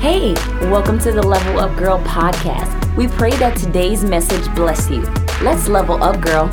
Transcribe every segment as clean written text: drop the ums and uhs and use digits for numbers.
Hey, welcome to the Level Up Girl podcast. We pray that today's message bless you. Let's level up, girl.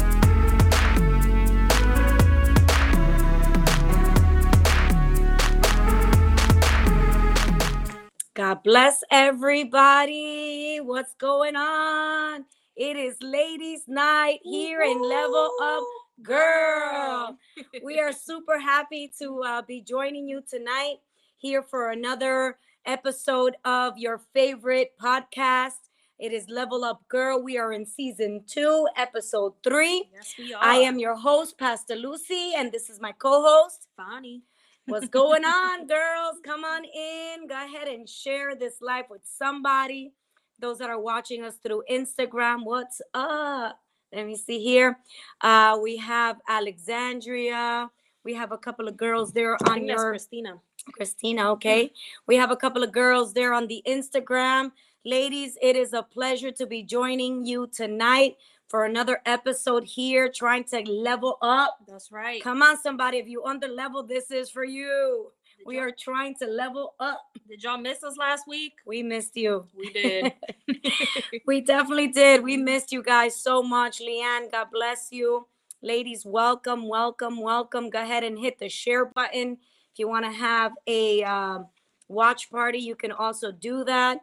God bless everybody. What's going on? It is ladies' night here in Level Up Girl. We are super happy to be joining you tonight here for another episode of your favorite podcast. It is Level Up Girl. We are in season 2, episode 3. Yes, we are. I am your host, Pastor Lucy, and this is my co-host, Bonnie. What's going on, girls? Come on in. Go ahead and share this life with somebody. Those that are watching us through Instagram, what's up? Let me see here. We have Alexandria. We have a couple of girls there on your... Christina, okay. We have a couple of girls there on the Instagram. Ladies, it is a pleasure to be joining you tonight for another episode here, trying to level up. That's right. Come on, somebody. If you under level, this is for you. We are trying to level up. Did y'all miss us last week? We missed you. We did. We definitely did. We missed you guys so much. Leanne, God bless you. Ladies, welcome, welcome, welcome. Go ahead and hit the share button. If you want to have a watch party, you can also do that.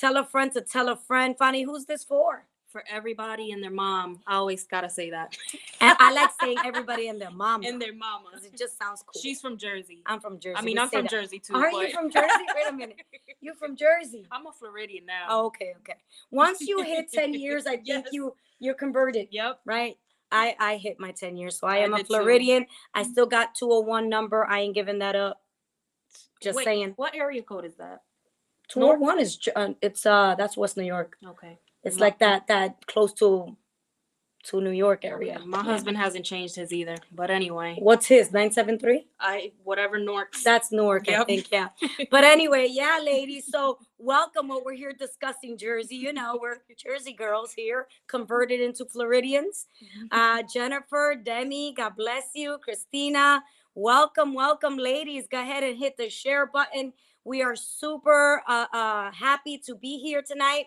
Tell a friend to tell a friend. Fanny, who's this for? For everybody and their mom. I always got to say that. And I like saying everybody and their mama. And their mama. It just sounds cool. She's from Jersey. I'm from Jersey. I mean, I'm from that. Jersey, too. Are you from Jersey? Wait a minute. You're from Jersey. I'm a Floridian now. Oh, okay. Once you hit 10 years, I think you're converted. Yep. Right? I hit my 10 years, so I am a Floridian. Too. I still got 201 number. I ain't giving that up. Just saying. What area code is that? 201 is that's West New York. Okay, it's like that close to New York area. My husband hasn't changed his either, but anyway. What's his 973? Whatever Norks. That's Newark, yep. I think. Yeah, but anyway, yeah, ladies. So welcome. What we're here discussing Jersey. You know, we're Jersey girls here, converted into Floridians. Jennifer, Demi, God bless you. Christina, welcome, ladies. Go ahead and hit the share button. We are super happy to be here tonight.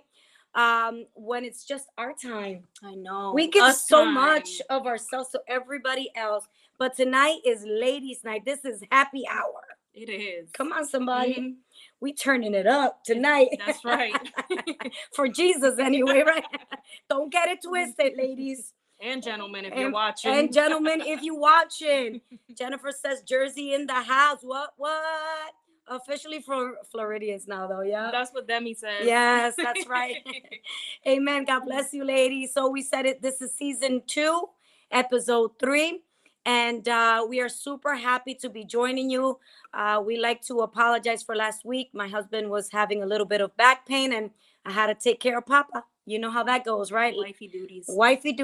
When it's just our time. I know. We give so much of ourselves to everybody else. But tonight is ladies' night. This is happy hour. It is. Come on, somebody. Mm-hmm. We turning it up tonight. That's right. For Jesus anyway, right? Don't get it twisted, ladies. And gentlemen, if you're watching. And gentlemen, if you're watching. Jennifer says Jersey in the house. What? Officially for Floridians now, though, yeah? That's what Demi says. Yes, that's right. Amen. God bless you, ladies. So we said it. This is season 2, episode 3. And we are super happy to be joining you. We like to apologize for last week. My husband was having a little bit of back pain, and I had to take care of Papa. You know how that goes, right? Wifey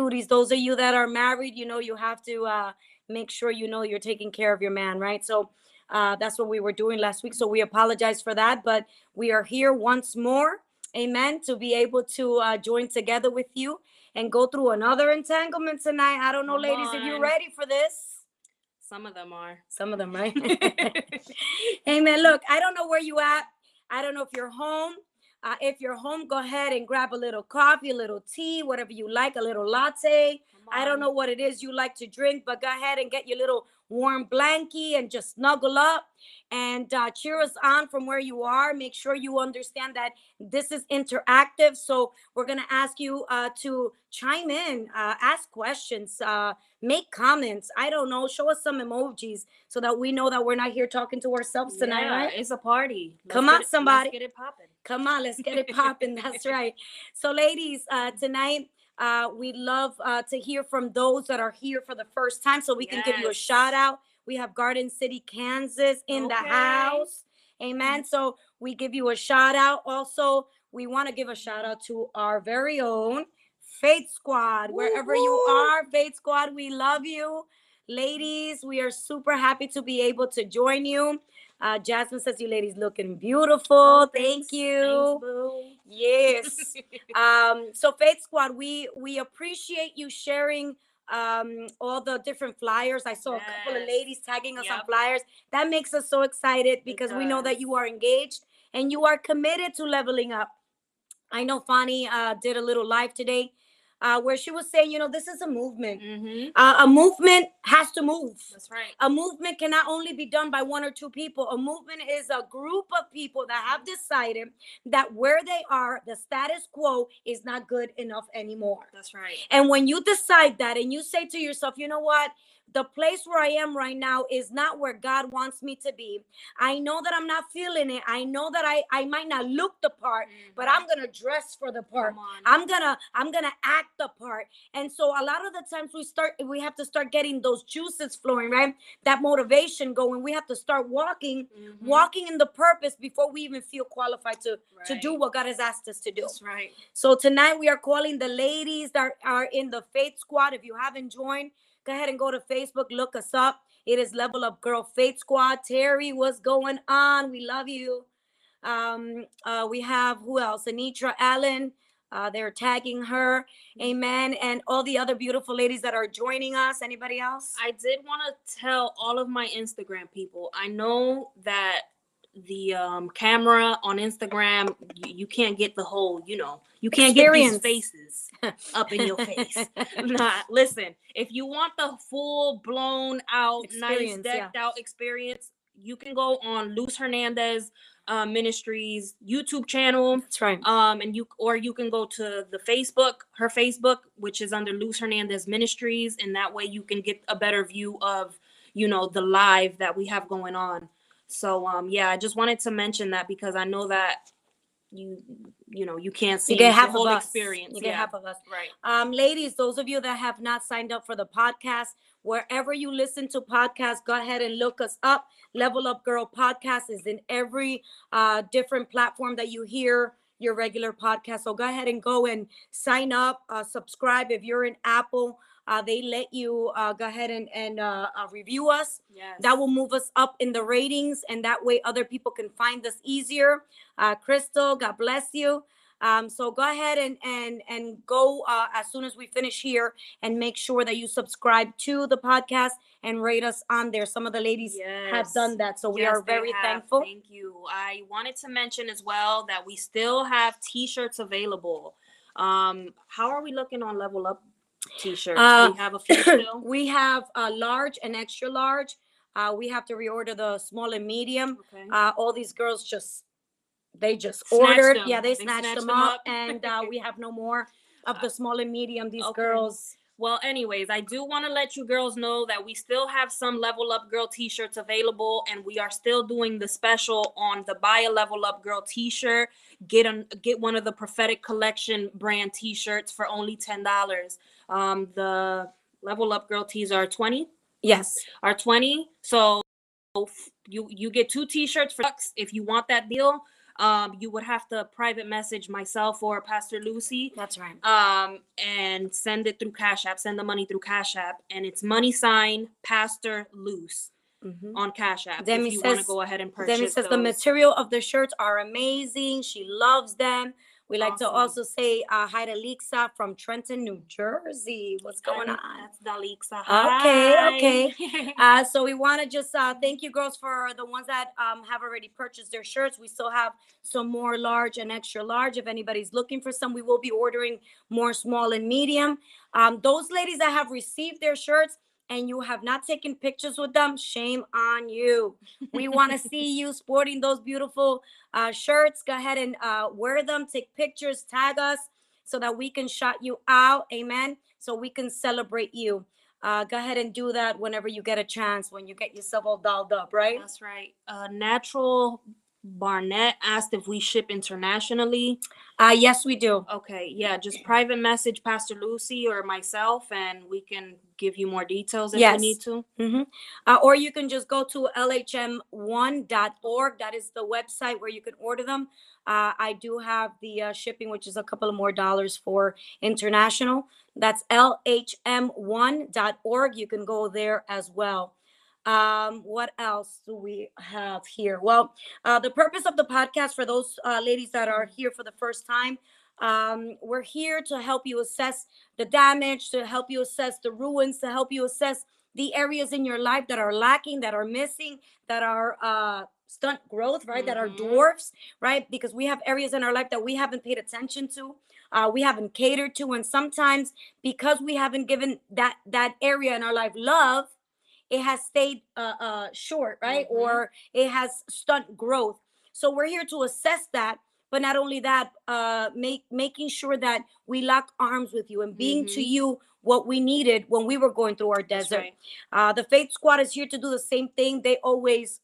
duties. Those of you that are married, you know you have to make sure you know you're taking care of your man, right? So that's what we were doing last week. So we apologize for that, but we are here once more. Amen. To be able to join together with you and go through another entanglement tonight. I don't know, ladies, if you're ready for this. Some of them are. Some of them, right? Amen. Look, I don't know where you at. I don't know if you're home. If you're home, go ahead and grab a little coffee, a little tea, whatever you like, a little latte. I don't know what it is you like to drink, but go ahead and get your little warm blankie and just snuggle up and cheer us on from where you are. Make sure you understand that this is interactive. So we're going to ask you to chime in, ask questions, make comments. I don't know. Show us some emojis so that we know that we're not here talking to ourselves tonight. Yeah, right? It's a party. Come on, somebody. Let's get it popping. Come on, let's get it popping. That's right. So ladies, tonight, we love to hear from those that are here for the first time so we can give you a shout out. We have Garden City, Kansas in the house. Amen. Mm-hmm. So we give you a shout out. Also, we want to give a shout out to our very own Faith Squad. Woo-hoo! Wherever you are, Faith Squad, we love you. Ladies, we are super happy to be able to join you. Jasmine says you ladies looking beautiful. Thank you. Thanks, boo. Yes. So Faith Squad, we appreciate you sharing all the different flyers. I saw a couple of ladies tagging us on flyers. That makes us so excited because we know that you are engaged and you are committed to leveling up. I know Fani did a little live today where she was saying, you know, this is a movement. Mm-hmm. A movement has to move. That's right. A movement cannot only be done by one or two people. A movement is a group of people that have decided that where they are, the status quo is not good enough anymore. That's right. And when you decide that and you say to yourself, you know what? The place where I am right now is not where God wants me to be. I know that I'm not feeling it. I know that I might not look the part, mm-hmm. but I'm going to dress for the part. I'm going to act the part. And so a lot of the times we have to start getting those juices flowing, right? That motivation going. We have to start walking, mm-hmm. walking in the purpose before we even feel qualified to do what God has asked us to do. That's right. So tonight we are calling the ladies that are in the Faith Squad. If you haven't joined, go ahead and go to Facebook. Look us up. It is Level Up Girl Faith Squad. Terry, what's going on? We love you. We have who else? Anitra Allen. They're tagging her. Amen. And all the other beautiful ladies that are joining us. Anybody else? I did want to tell all of my Instagram people. I know that the camera on Instagram, you can't get the whole, you know, you can't experience. Get these faces up in your face. Nah, listen, if you want the full blown out, experience, nice decked out experience, you can go on Luz Hernandez Ministries YouTube channel. That's right. You can go to the Facebook, her Facebook, which is under Luz Hernandez Ministries, and that way you can get a better view of, you know, the live that we have going on. So, yeah, I just wanted to mention that because I know that you can't see the whole experience. You get half of us. Right. Ladies, those of you that have not signed up for the podcast, wherever you listen to podcasts, go ahead and look us up. Level Up Girl Podcast is in every different platform that you hear your regular podcast. So go ahead and go and sign up, subscribe. If you're in Apple, they let you go ahead and review us. Yes. That will move us up in the ratings, and that way other people can find us easier. Crystal, God bless you. So go ahead and go as soon as we finish here and make sure that you subscribe to the podcast and rate us on there. Some of the ladies have done that, so we are very thankful. Thank you. I wanted to mention as well that we still have T-shirts available. How are we looking on Level Up T-shirts? We have a few still. We have a large and extra large. We have to reorder the small and medium. Okay. All these girls just ordered. Them. Yeah, they snatched them up. And we have no more of the small and medium. These girls. Well, anyways, I do want to let you girls know that we still have some Level Up Girl T-shirts available, and we are still doing the special on the Buy a Level Up Girl T-shirt. Get one of the Prophetic Collection brand T-shirts for only $10. The Level Up Girl tees are 20. Yes, are 20. So you get two T-shirts for $10 if you want that deal. You would have to private message myself or Pastor Lucy. That's right. And send it through Cash App. Send the money through Cash App, and it's $, Pastor Luz, mm-hmm. on Cash App. Demi, if you want to go ahead and purchase. Demi says those. The material of the shirts are amazing. She loves them. We like to also say hi to Lexa from Trenton, New Jersey. What's going on? That's Dalixa. Okay. So we want to just thank you girls for the ones that have already purchased their shirts. We still have some more large and extra large. If anybody's looking for some, we will be ordering more small and medium. Those ladies that have received their shirts and you have not taken pictures with them, shame on you. We want to see you sporting those beautiful shirts. Go ahead and wear them, take pictures, tag us so that we can shout you out. Amen. So we can celebrate you. Go ahead and do that whenever you get a chance, when you get yourself all dolled up, right? That's right. Natural Barnett asked if we ship internationally. Yes, we do. Okay, yeah, just private message Pastor Lucy or myself, and we can give you more details if you need to. Mm-hmm. Or you can just go to lhm1.org. That is the website where you can order them. I do have the shipping, which is a couple of more dollars for international. That's lhm1.org. You can go there as well. What else do we have here? Well, the purpose of the podcast for those ladies that are here for the first time, we're here to help you assess the damage, to help you assess the ruins, to help you assess the areas in your life that are lacking, that are missing, that are stunt growth, right? Mm-hmm. That are dwarfs, right? Because we have areas in our life that we haven't paid attention to, we haven't catered to. And sometimes because we haven't given that area in our life love, it has stayed short, right? Mm-hmm. Or it has stunt growth. So we're here to assess that. But not only that, making sure that we lock arms with you and being mm-hmm. to you what we needed when we were going through our desert. Right. The Faith Squad is here to do the same thing. They always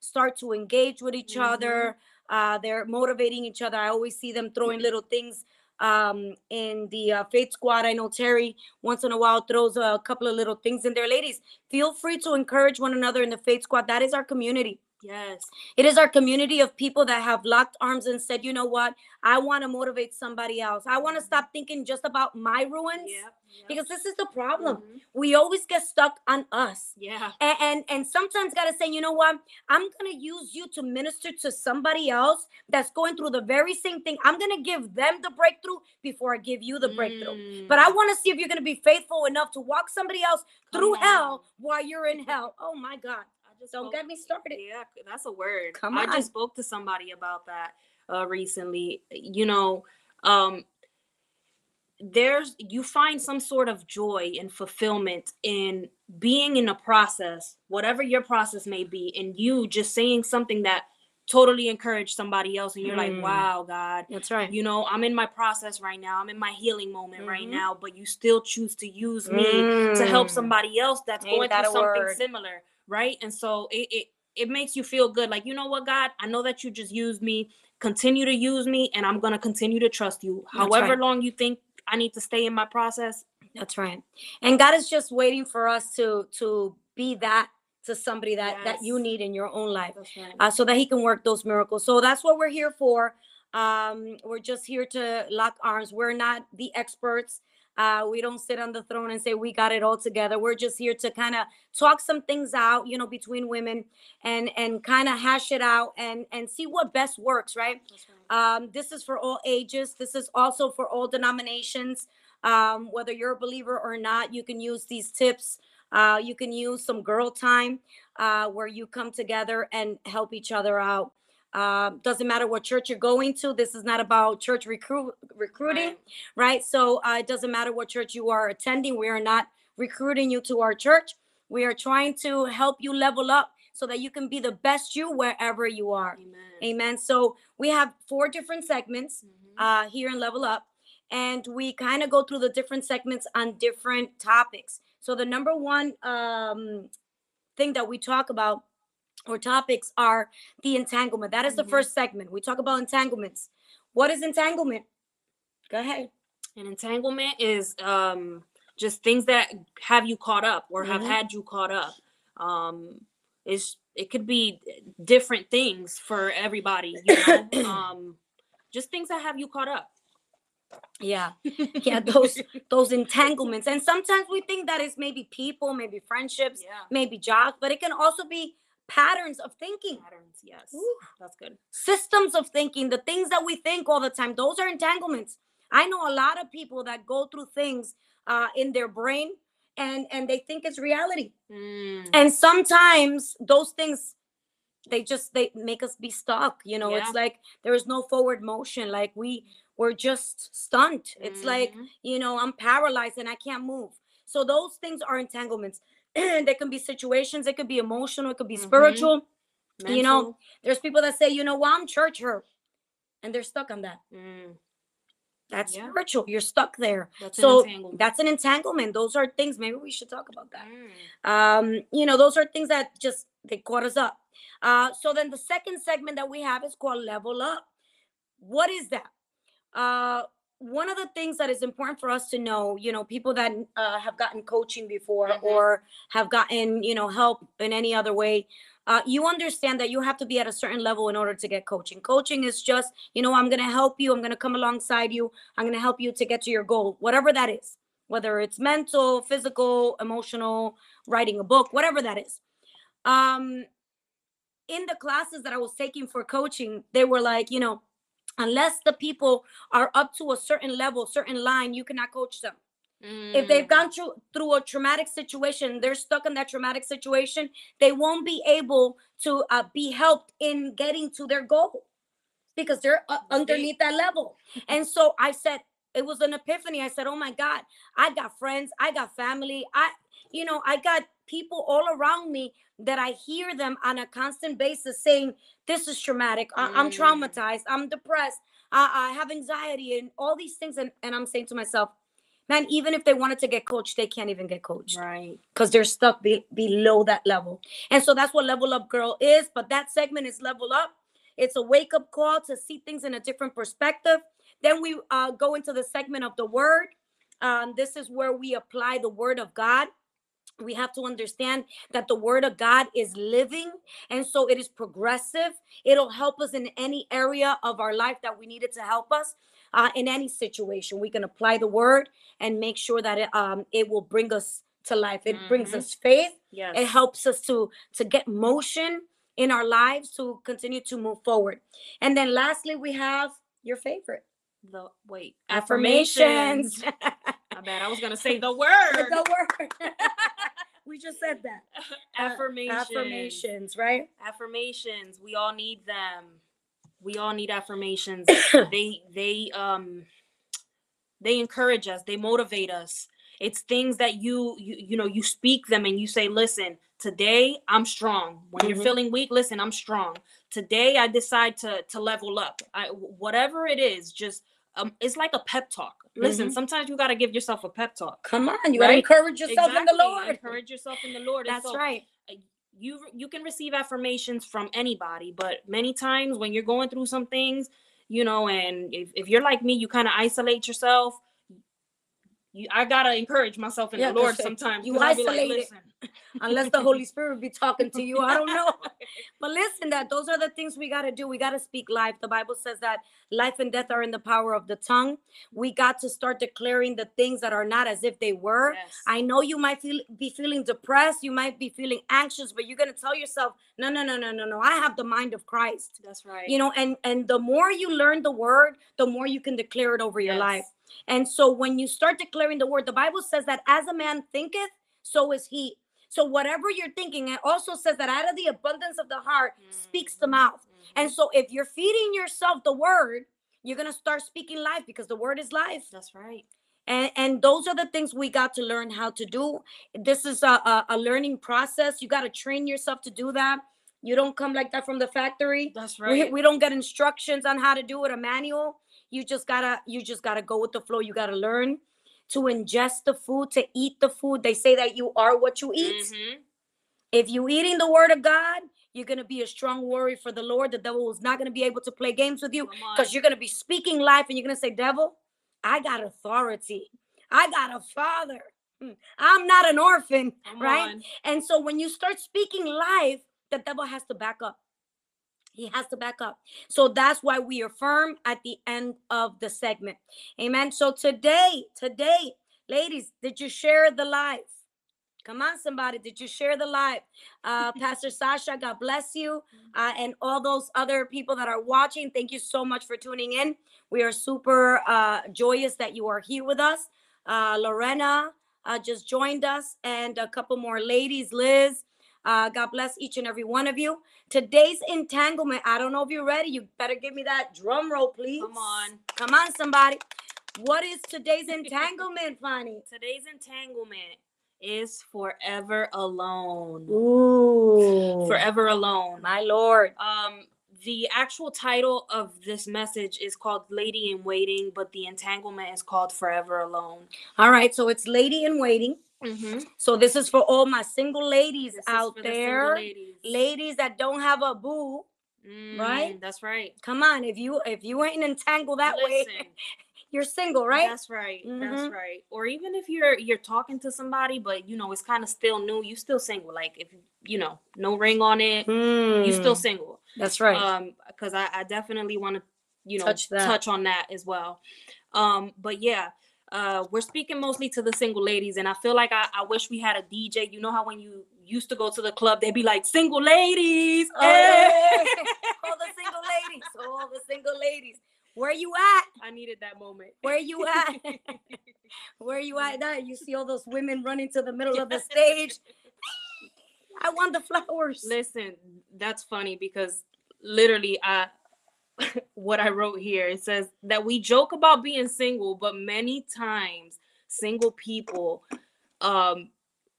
start to engage with each mm-hmm. other. They're motivating each other. I always see them throwing little things in the Faith Squad. I know Terry once in a while throws a couple of little things in there. Ladies, feel free to encourage one another in the Faith Squad. That is our community. Yes, it is our community of people that have locked arms and said, you know what, I want to motivate somebody else. I want to stop thinking just about my ruins, yep. because this is the problem. Mm-hmm. We always get stuck on us. Yeah. And sometimes got to say, you know what, I'm going to use you to minister to somebody else that's going through the very same thing. I'm going to give them the breakthrough before I give you the breakthrough. But I want to see if you're going to be faithful enough to walk somebody else through hell while you're in hell. Oh, my God. Don't get me started. Yeah, that's a word. Come on. I just spoke to somebody about that recently. You know, you find some sort of joy and fulfillment in being in a process, whatever your process may be, and you just saying something that totally encouraged somebody else. And you're like, wow, God. That's right. You know, I'm in my process right now. I'm in my healing moment right now, but you still choose to use me to help somebody else that's going through something similar. Right. And so it makes you feel good. Like, you know what, God, I know that you just used me, continue to use me, and I'm going to continue to trust you. That's however long you think I need to stay in my process. That's right. And God is just waiting for us to be that to somebody that you need in your own life, so that he can work those miracles. So that's what we're here for. We're just here to lock arms. We're not the experts. We don't sit on the throne and say we got it all together. We're just here to kind of talk some things out, you know, between women and kind of hash it out and see what best works. Right? That's right. This is for all ages. This is also for all denominations. Whether you're a believer or not, you can use these tips. You can use some girl time where you come together and help each other out. Doesn't matter what church you're going to. This is not about church recruiting, right? So it doesn't matter what church you are attending. We are not recruiting you to our church. We are trying to help you level up so that you can be the best you wherever you are. Amen. So we have 4 different segments here in Level Up. And we kind of go through the different segments on different topics. So the number one thing that we talk about or topics are the entanglement. That is the first segment. We talk about entanglements. What is entanglement? Go ahead. An entanglement is just things that have you caught up or have had you caught up. It could be different things for everybody, you know? Just things that have you caught up. Yeah, those entanglements. And sometimes we think that it's maybe people, maybe friendships, maybe jobs, but it can also be patterns of thinking. Patterns, yes. Ooh. That's good. Systems of thinking, the things that we think all the time, those are entanglements. I know a lot of people that go through things in their brain and they think it's reality. And sometimes those things, they make us be stuck. You know, it's like there is no forward motion. Like we're just stunned. It's like, you know, I'm paralyzed and I can't move. So those things are entanglements. There can be situations, it could be emotional, it could be spiritual. Mental. You know, there's people that say, you know, well, I'm church hurt. And they're stuck on that. That's spiritual. You're stuck there. That's an entanglement. Those are things, maybe we should talk about that. You know, those are things that just, they caught us up. So then the second segment that we have is called Level Up. What is that? One of the things that is important for us to know, you know, people that have gotten coaching before or have gotten, you know, help in any other way, you understand that you have to be at a certain level in order to get coaching. Coaching is just, you know, I'm going to help you. I'm going to come alongside you. I'm going to help you to get to your goal, whatever that is, whether it's mental, physical, emotional, writing a book, whatever that is. In the classes that I was taking for coaching, they were like, you know, unless the people are up to a certain level, certain line, you cannot coach them. If they've gone through a traumatic situation, they're stuck in that traumatic situation, they won't be able to be helped in getting to their goal because they're underneath that level. And so I said, it was an epiphany. I said, oh my God, I got friends, I got family, I got people all around me that I hear them on a constant basis saying, this is traumatic, I'm traumatized, I'm depressed, I have anxiety and all these things. And I'm saying to myself, man, even if they wanted to get coached, they can't even get coached. Right. Because they're stuck below that level. And so that's what Level Up Girl is. But that segment is Level Up. It's a wake-up call to see things in a different perspective. Then we go into the segment of the Word. This is where we apply the Word of God. We have to understand that the Word of God is living, and so it is progressive. It'll help us in any area of our life that we need it to help us. In any situation, we can apply the Word and make sure that it will bring us to life. It brings us faith. Yes. It helps us to get motion in our lives to continue to move forward. And then lastly, we have your favorite. Affirmations. I bet I was going to say the word. We just said that. Affirmations, right? Affirmations. We all need them. We all need affirmations. They encourage us. They motivate us. It's things that you speak them and you say, listen, today I'm strong. When you're feeling weak, listen, I'm strong. Today I decide to level up. Whatever it is, just it's like a pep talk. Listen, sometimes you got to give yourself a pep talk. Come on, you got to encourage yourself in the Lord. Encourage yourself in the Lord. That's right. You can receive affirmations from anybody, but many times when you're going through some things, and if you're like me, you kind of isolate yourself. I got to encourage myself in the Lord sometimes. You isolate like, it. Unless the Holy Spirit be talking to you. I don't know. But listen, those are the things we got to do. We got to speak life. The Bible says that life and death are in the power of the tongue. We got to start declaring the things that are not as if they were. Yes. I know you might be feeling depressed. You might be feeling anxious, but you're going to tell yourself, no. I have the mind of Christ. That's right. And the more you learn the word, the more you can declare it over your life. And so when you start declaring the word, the Bible says that as a man thinketh, so is he. So whatever you're thinking, it also says that out of the abundance of the heart speaks the mouth. And so if you're feeding yourself the word, you're going to start speaking life because the word is life. That's right. And those are the things we got to learn how to do. This is a learning process. You got to train yourself to do that. You don't come like that from the factory. That's right. We don't get instructions on how to do it, a manual. You just gotta go with the flow. You gotta learn to ingest the food, to eat the food. They say that you are what you eat. If you're eating the word of God, you're gonna be a strong warrior for the Lord. The devil is not gonna be able to play games with you because you're gonna be speaking life and you're gonna say, devil, I got authority. I got a father. I'm not an orphan, right? And so when you start speaking life, the devil has to back up. He has to back up. So that's why we affirm at the end of the segment. Amen. So today, ladies, did you share the life? Come on, somebody. Did you share the life? Pastor Sasha, God bless you. And all those other people that are watching, thank you so much for tuning in. We are super joyous that you are here with us. Lorena just joined us and a couple more ladies, Liz. God bless each and every one of you. Today's entanglement, I don't know if you're ready. You better give me that drum roll, please. Come on, somebody. What is today's entanglement, Fanny? Today's entanglement is forever alone. Ooh. Forever alone. My Lord. The actual title of this message is called Lady in Waiting, but the entanglement is called Forever Alone. All right, so it's Lady in Waiting. So this is for all my single ladies out there, ladies that don't have a boo, right? That's right. Come on, if you ain't entangled that way, you're single, right? That's right. That's right. Or even if you're talking to somebody, but it's kind of still new, you still single. Like if no ring on it, you still single. That's right. Because I definitely want to touch on that as well. But yeah. We're speaking mostly to the single ladies, and I feel like I wish we had a DJ. You know how when you used to go to the club, they'd be like, single ladies. Oh, hey. All the single ladies. All the single ladies. Where you at? I needed that moment. Where you at? Where you at that? You see all those women running to the middle of the stage. I want the flowers. Listen, that's funny because literally what I wrote here, it says that we joke about being single, but many times single people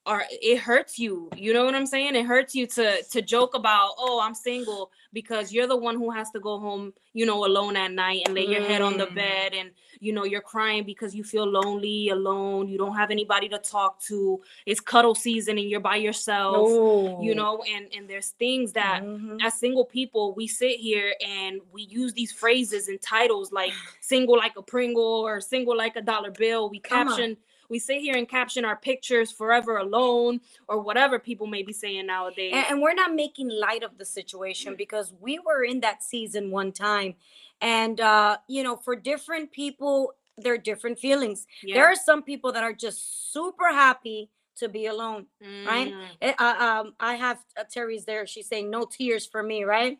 it hurts you. You know what I'm saying? It hurts you to joke about, oh, I'm single, because you're the one who has to go home, you know, alone at night and lay your head on the bed. And, you know, you're crying because you feel lonely, alone. You don't have anybody to talk to. It's cuddle season and you're by yourself, you know, and there's things that as single people, we sit here and we use these phrases and titles like single like a Pringle or single like a dollar bill. We sit here and caption our pictures forever alone or whatever people may be saying nowadays. And we're not making light of the situation because we were in that season one time. And, you know, for different people, there are different feelings. Yeah. There are some people that are just super happy to be alone, right? I have Terry's there. She's saying no tears for me, right?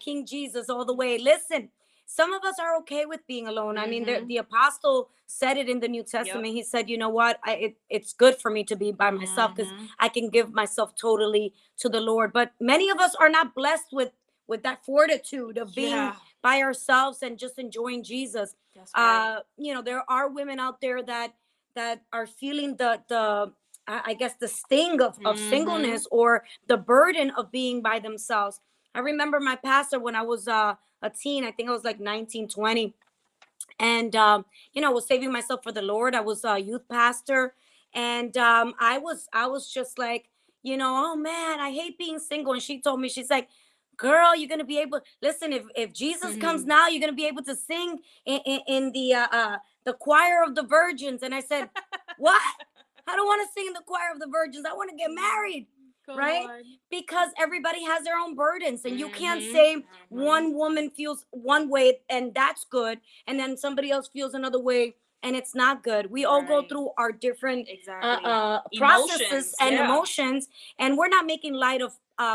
King Jesus all the way. Listen. Some of us are okay with being alone. I mean, the apostle said it in the New Testament. Yep. He said, you know what? It's good for me to be by myself because I can give myself totally to the Lord. But many of us are not blessed with that fortitude of being by ourselves and just enjoying Jesus. Right. You know, there are women out there that are feeling the I guess, the sting of singleness or the burden of being by themselves. I remember my pastor when I was a teen, I think I was like 19, 20. And, you know, I was saving myself for the Lord. I was a youth pastor. And I was just like, you know, oh, man, I hate being single. And she told me, she's like, girl, you're going to be able. Listen, if Jesus comes now, you're going to be able to sing in the choir of the virgins. And I said, what? I don't want to sing in the choir of the virgins. I want to get married. Right? Because everybody has their own burdens and you can't say one woman feels one way and that's good. And then somebody else feels another way and it's not good. We all go through our different processes and emotions. And we're not making light of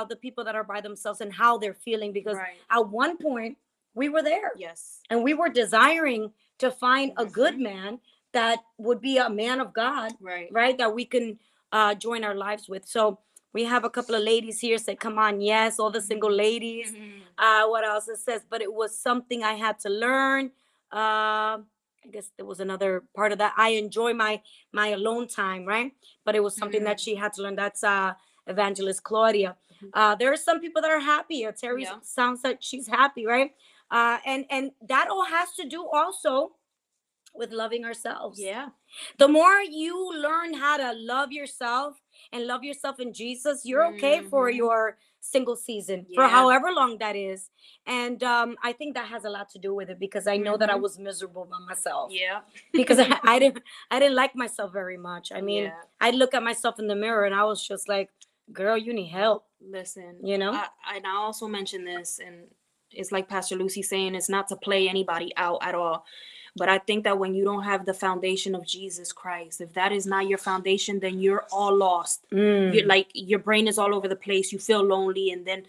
the people that are by themselves and how they're feeling because at one point we were there. Yes. And we were desiring to find a good man that would be a man of God, right? That we can join our lives with. So we have a couple of ladies here say, come on, yes, all the single ladies. What else it says? But it was something I had to learn. I guess there was another part of that. I enjoy my alone time, right? But it was something that she had to learn. That's Evangelist Claudia. There are some people that are happier. Terry sounds like she's happy, right? And that all has to do also with loving ourselves. Yeah. The more you learn how to love yourself, and love yourself in Jesus, you're okay for your single season, for however long that is. And I think that has a lot to do with it because I know that I was miserable by myself. Yeah. Because I didn't like myself very much. I mean, I'd look at myself in the mirror and I was just like, girl, you need help. Listen, you know, and I also mentioned this, and it's like Pastor Lucy saying, it's not to play anybody out at all. But I think that when you don't have the foundation of Jesus Christ, if that is not your foundation, then you're all lost. You're like, your brain is all over the place. You feel lonely. And then,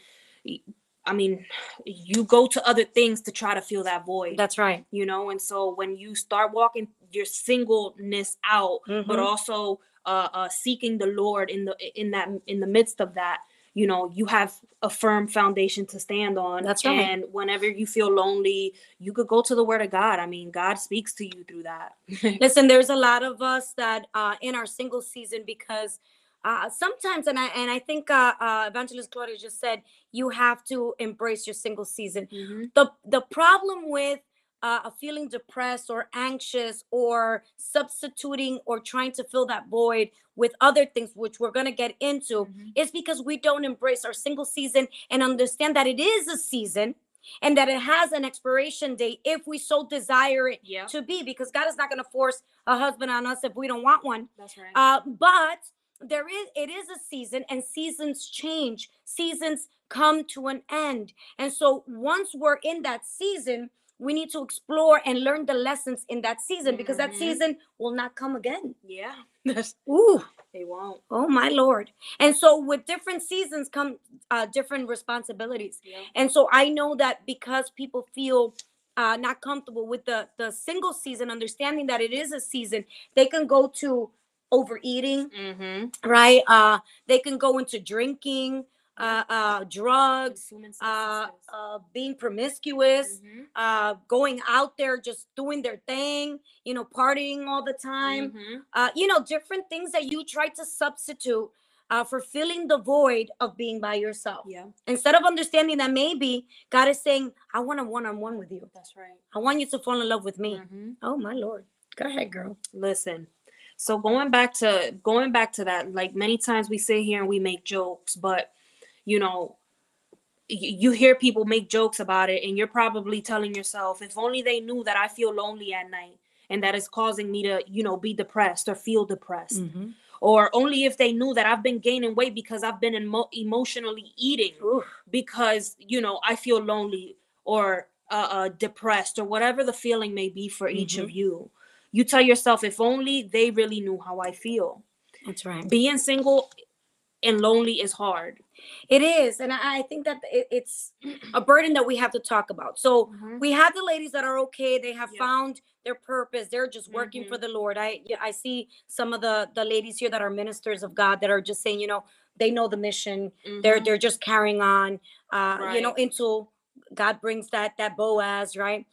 I mean, you go to other things to try to fill that void. That's right. You know, and so when you start walking your singleness out, but also seeking the Lord in the midst of that, you know, you have a firm foundation to stand on. That's right. And whenever you feel lonely, you could go to the Word of God. I mean, God speaks to you through that. Listen, there's a lot of us that in our single season, because sometimes, and I think Evangelist Claudia just said, you have to embrace your single season. The problem with feeling depressed or anxious or substituting or trying to fill that void with other things, which we're going to get into, is because we don't embrace our single season and understand that it is a season and that it has an expiration date if we so desire it to be, because God is not going to force a husband on us if we don't want one. That's right. But it is a season, and seasons change. Seasons come to an end. And so once we're in that season, we need to explore and learn the lessons in that season, because that season will not come again. Yeah. Ooh. They won't. Oh, my Lord. And so with different seasons come different responsibilities. Yeah. And so I know that because people feel not comfortable with the single season, understanding that it is a season, they can go to overeating, right? They can go into drinking, drugs, being promiscuous, going out there, just doing their thing, you know, partying all the time, you know, different things that you try to substitute for filling the void of being by yourself. Yeah. Instead of understanding that maybe God is saying, I want a one-on-one with you. That's right. I want you to fall in love with me. Oh my Lord. Go ahead, girl. Listen. So going back to that, like many times we sit here and we make jokes, but you know, you hear people make jokes about it and you're probably telling yourself, if only they knew that I feel lonely at night and that is causing me to, you know, be depressed or feel depressed, or only if they knew that I've been gaining weight because I've been emotionally eating because, you know, I feel lonely or depressed or whatever the feeling may be for each of you. You tell yourself, if only they really knew how I feel. That's right. Being single and lonely is hard. It is. And I think that it's a burden that we have to talk about. So we have the ladies that are okay. They have found their purpose. They're just working for the Lord. I see some of the ladies here that are ministers of God that are just saying, you know, they know the mission. They're just carrying on, you know, until God brings that Boaz, right?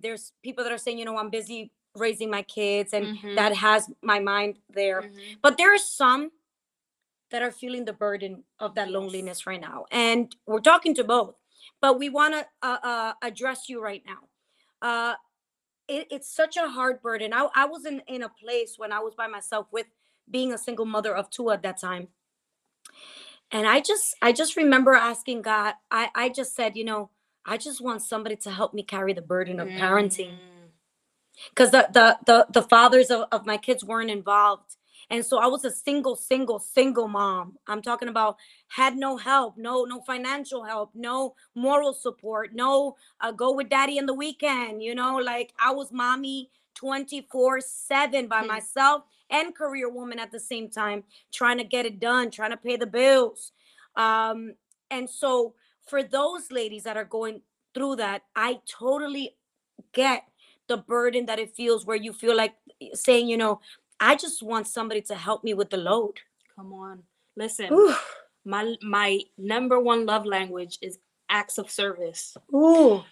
There's people that are saying, you know, I'm busy raising my kids, and that has my mind there. But there are some that are feeling the burden of that loneliness right now. And we're talking to both, but we want to address you right now. It's such a hard burden. I was in a place when I was by myself with being a single mother of two at that time. And I just remember asking God, I just said, you know, I just want somebody to help me carry the burden of parenting. Because the fathers of my kids weren't involved. And so I was a single mom. I'm talking about had no help, no financial help, no moral support, no go with daddy on the weekend. You know, like I was mommy 24/7 by myself and career woman at the same time, trying to get it done, trying to pay the bills. And so for those ladies that are going through that, I totally get the burden that it feels, where you feel like saying, you know, I just want somebody to help me with the load. Come on. Listen, my number one love language is acts of service. Ooh.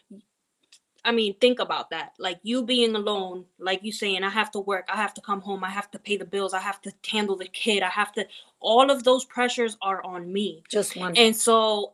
I mean, think about that. Like you being alone, like you saying, I have to work, I have to come home, I have to pay the bills, I have to handle the kid, I have to, all of those pressures are on me. Just one. And so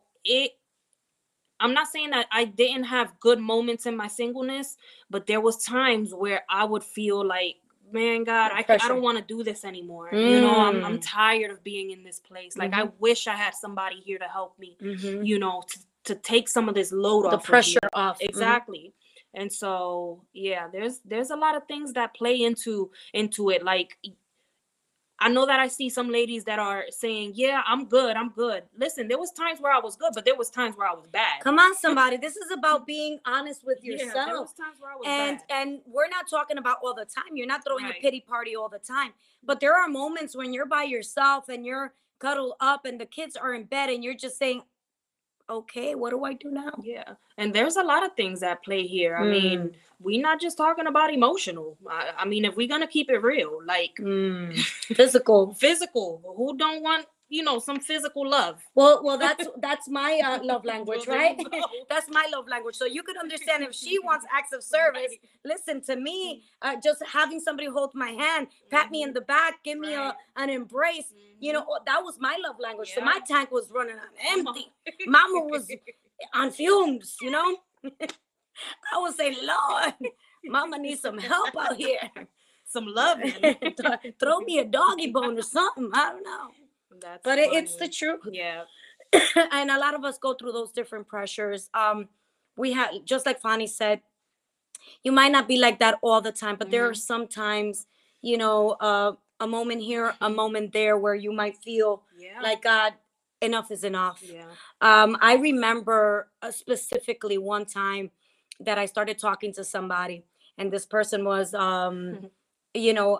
I'm not saying that I didn't have good moments in my singleness, but there was times where I would feel like, man, God, I don't want to do this anymore. You know, I'm tired of being in this place. Like, I wish I had somebody here to help me, you know, to take some of this load off. The pressure off. Exactly. And so, yeah, there's a lot of things that play into it. Like, I know that I see some ladies that are saying, yeah, I'm good. Listen, there was times where I was good, but there was times where I was bad. Come on, somebody. This is about being honest with yourself. Yeah, there was times where I was bad. And we're not talking about all the time. You're not throwing a pity party all the time. But there are moments when you're by yourself and you're cuddled up and the kids are in bed and you're just saying, okay, what do I do now? Yeah. And there's a lot of things that play here. I mean, we're not just talking about emotional. I mean, if we're going to keep it real, like physical, who don't want, you know, some physical love? Well, that's my love language, right? That's my love language. So you could understand if she wants acts of service, listen to me, just having somebody hold my hand, pat me in the back, give me an embrace. You know, that was my love language. Yeah. So my tank was running on empty. Mama was on fumes, you know? I would say, Lord, Mama needs some help out here. Some love. Throw me a doggy bone or something. I don't know. That's but funny. It's the truth. Yeah. And a lot of us go through those different pressures. We have, just like Fanny said, you might not be like that all the time, but there are sometimes, you know, a moment here, a moment there where you might feel like, God, enough is enough. Yeah. I remember specifically one time that I started talking to somebody, and this person was you know,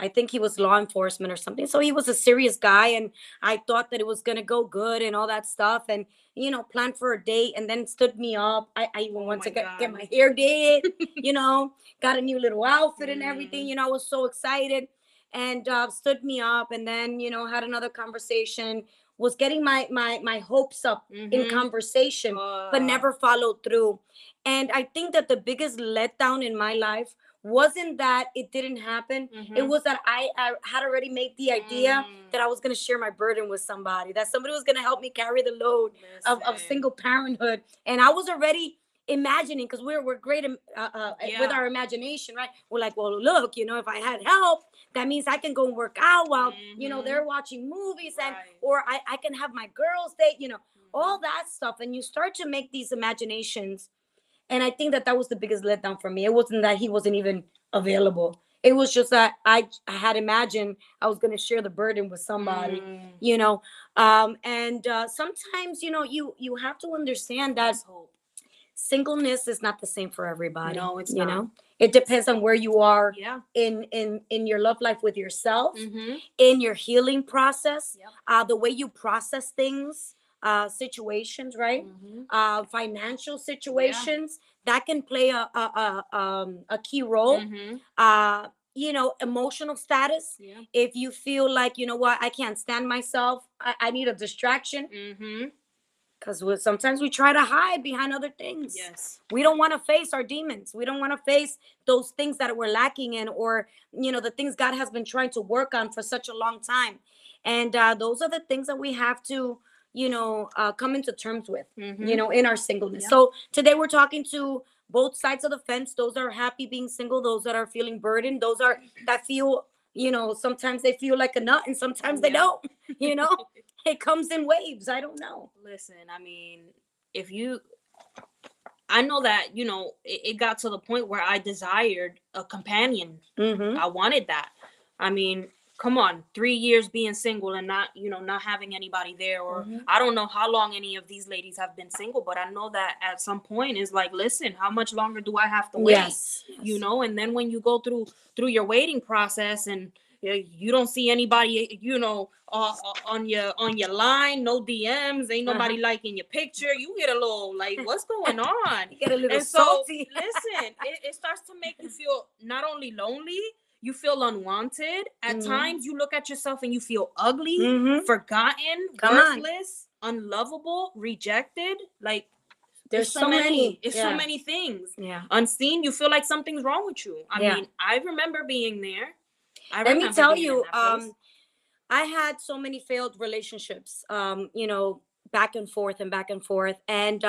I think he was law enforcement or something. So he was a serious guy, and I thought that it was going to go good and all that stuff, and, you know, planned for a date, and then stood me up. I even went to get my hair did, you know, got a new little outfit and everything. You know, I was so excited, and stood me up, and then, you know, had another conversation, was getting my hopes up in conversation, but never followed through. And I think that the biggest letdown in my life wasn't that it didn't happen. It was that I had already made the idea that I was going to share my burden with somebody, that somebody was going to help me carry the load of single parenthood. And I was already imagining, because we're great with our imagination, right? We're like, well, look, you know, if I had help, that means I can go and work out while, you know, they're watching movies, and or I can have my girls' date, you know, all that stuff. And you start to make these imaginations. And I think that that was the biggest letdown for me. It wasn't that he wasn't even available. It was just that I had imagined I was going to share the burden with somebody, you know. And sometimes, you know, you have to understand that singleness is not the same for everybody. No, it's not. You know, it depends on where you are in your love life with yourself, in your healing process, the way you process things. Situations, right? Financial situations that can play a key role. You know, emotional status. If you feel like, you know what, I can't stand myself, I need a distraction. Because sometimes we try to hide behind other things. Yes. We don't want to face our demons. We don't want to face those things that we're lacking in, or, you know, the things God has been trying to work on for such a long time. And those are the things that we have to, you know, coming to terms with, you know, in our singleness. So today we're talking to both sides of the fence. Those that are happy being single, those that are feeling burdened, those are that feel, you know, sometimes they feel like a nut and sometimes they don't, you know, it comes in waves. I don't know. Listen, I mean, I know that, you know, it got to the point where I desired a companion. I wanted that. I mean, come on, 3 years being single and not, you know, not having anybody there, or I don't know how long any of these ladies have been single, but I know that at some point it's like, listen, how much longer do I have to wait? You know, and then when you go through your waiting process and you don't see anybody, you know, on your line, no DMs, ain't nobody liking your picture. You get a little like, what's going on? You get a little salty. So, listen, it starts to make you feel not only lonely, you feel unwanted. At times, you look at yourself and you feel ugly, forgotten, worthless, unlovable, rejected. Like, there's so many. It's so many things. Unseen, you feel like something's wrong with you. I mean, I remember being there. Let me tell you, I had so many failed relationships, you know, back and forth and back and forth. And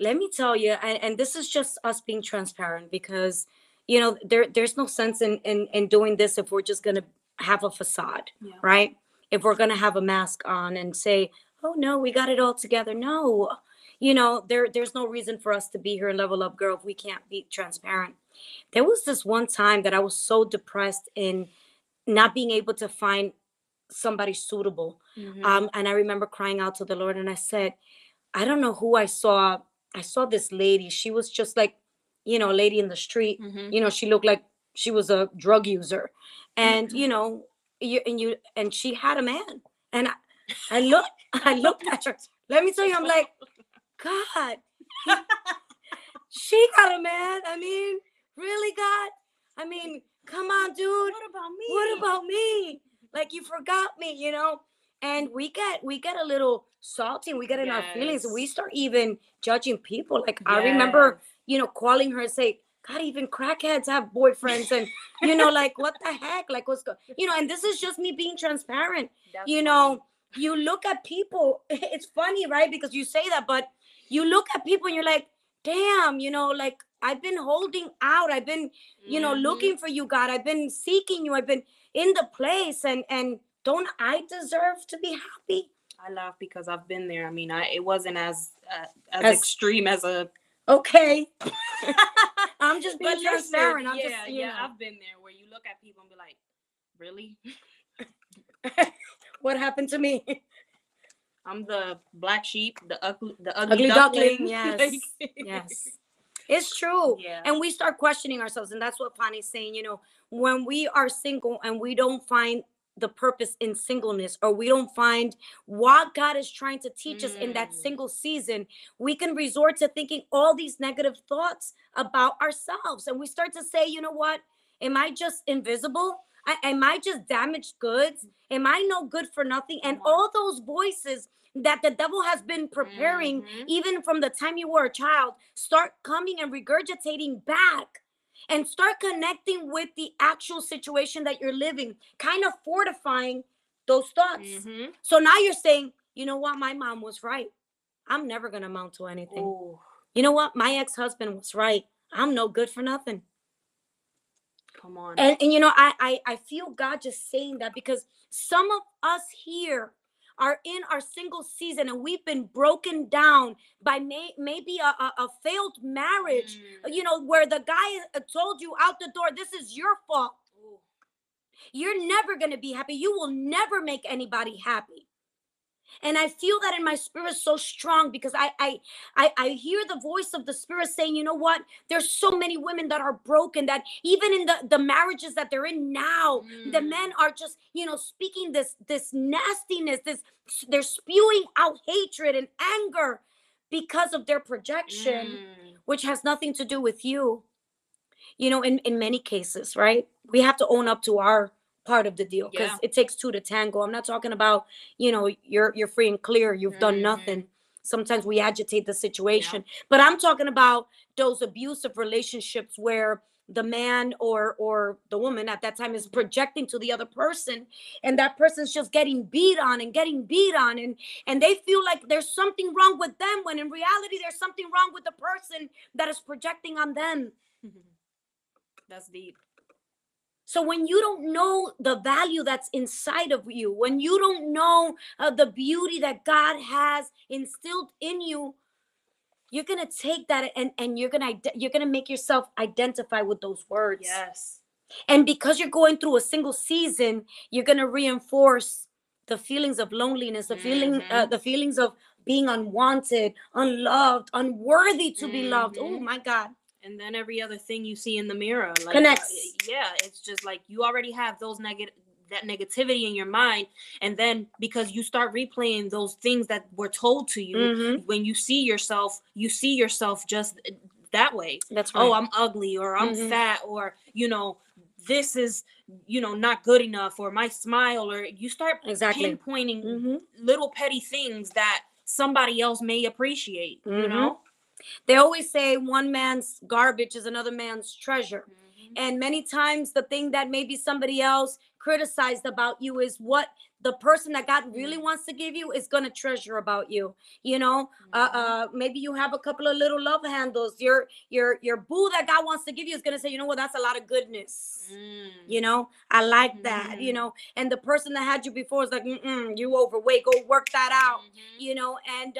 let me tell you, and this is just us being transparent, because you know, there's no sense in doing this if we're just going to have a facade, right? If we're going to have a mask on and say, oh, no, we got it all together. No, you know, there's no reason for us to be here in Level Up Girl if we can't be transparent. There was this one time that I was so depressed in not being able to find somebody suitable. And I remember crying out to the Lord, and I said, I don't know who I saw. I saw this lady. She was just like, you know, a lady in the street, you know, she looked like she was a drug user, and, you know, and she had a man, and I looked at her. Let me tell you, I'm like, God, she got a man. I mean, really, God? I mean, come on, dude. What about me? Like, you forgot me, you know? And we get a little salty, and we get in our feelings, and we start even judging people. Like, I remember, you know, calling her and say, God, even crackheads have boyfriends, and, you know, like, what the heck? Like, what's going, you know? And this is just me being transparent. Definitely. You know, you look at people, it's funny, right? Because you say that, but you look at people and you're like, damn, you know, like, I've been holding out. I've been, you know, looking for you, God. I've been seeking you. I've been in the place, and don't I deserve to be happy? I laugh because I've been there. I mean, it wasn't as extreme as a, okay. I'm just being transparent. I'm just, you know. I've been there where you look at people and be like, really? What happened to me? I'm the black sheep, the ugly duckling. Yes. Yes. It's true. Yeah. And we start questioning ourselves. And that's what Pani's saying, you know, when we are single and we don't find the purpose in singleness, or we don't find what God is trying to teach us in that single season, we can resort to thinking all these negative thoughts about ourselves. And we start to say, you know what, am I just invisible? Am I just damaged goods? Am I no good for nothing? And all those voices that the devil has been preparing, even from the time you were a child, start coming and regurgitating back. And start connecting with the actual situation that you're living, kind of fortifying those thoughts. So now you're saying, you know what? My mom was right. I'm never going to amount to anything. Ooh. You know what? My ex-husband was right. I'm no good for nothing. Come on. And you know, I feel God just saying that, because some of us here are in our single season and we've been broken down by maybe a failed marriage, you know, where the guy told you out the door, this is your fault. Ooh. You're never going to be happy. You will never make anybody happy. And I feel that in my spirit so strong, because I hear the voice of the spirit saying, you know what? There's so many women that are broken, that even in the marriages that they're in now, the men are just, you know, speaking this nastiness, they're spewing out hatred and anger because of their projection, which has nothing to do with you. You know, in many cases, right? We have to own up to our part of the deal, because it takes two to tango. I'm not talking about, you know, you're free and clear, you've done nothing. Sometimes we agitate the situation, but I'm talking about those abusive relationships where the man or the woman at that time is projecting to the other person, and that person's just getting beat on, and they feel like there's something wrong with them, when in reality there's something wrong with the person that is projecting on them. That's deep. So when you don't know the value that's inside of you, when you don't know the beauty that God has instilled in you, you're going to take that and you're going to make yourself identify with those words. Yes. And because you're going through a single season, you're going to reinforce the feelings of loneliness, the feelings of being unwanted, unloved, unworthy to be loved. Oh my God. And then every other thing you see in the mirror. Like, connects. Yeah, it's just like you already have those that negativity in your mind. And then because you start replaying those things that were told to you, when you see yourself just that way. That's right. Oh, I'm ugly, or I'm fat, or, you know, this is, you know, not good enough, or my smile, or you start pinpointing little petty things that somebody else may appreciate, you know? They always say one man's garbage is another man's treasure. And many times the thing that maybe somebody else criticized about you is what the person that God really wants to give you is going to treasure about you. You know, maybe you have a couple of little love handles. Your boo that God wants to give you is going to say, you know what, that's a lot of goodness. You know, I like that, you know. And the person that had you before is like, you overweight, go work that out, you know. And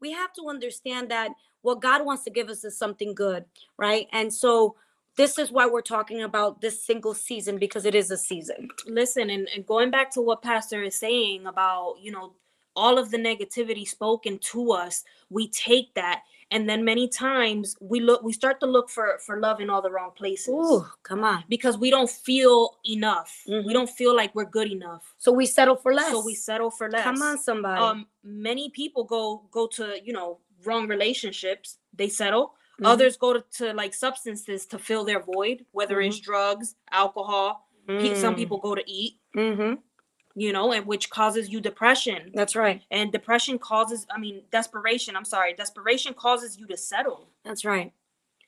we have to understand that what God wants to give us is something good, right? And so this is why we're talking about this single season, because it is a season. Listen, and going back to what Pastor is saying about, you know, all of the negativity spoken to us, we take that. And then many times we start to look for love in all the wrong places. Ooh, come on. Because we don't feel enough. We don't feel like we're good enough. So we settle for less. Come on, somebody. Many people go to, you know, wrong relationships. They settle. Others go to like substances to fill their void, whether it's drugs, alcohol. Some people go to eat, you know, and which causes you depression. That's right. And depression causes, I mean, desperation. I'm sorry. Desperation causes you to settle. That's right.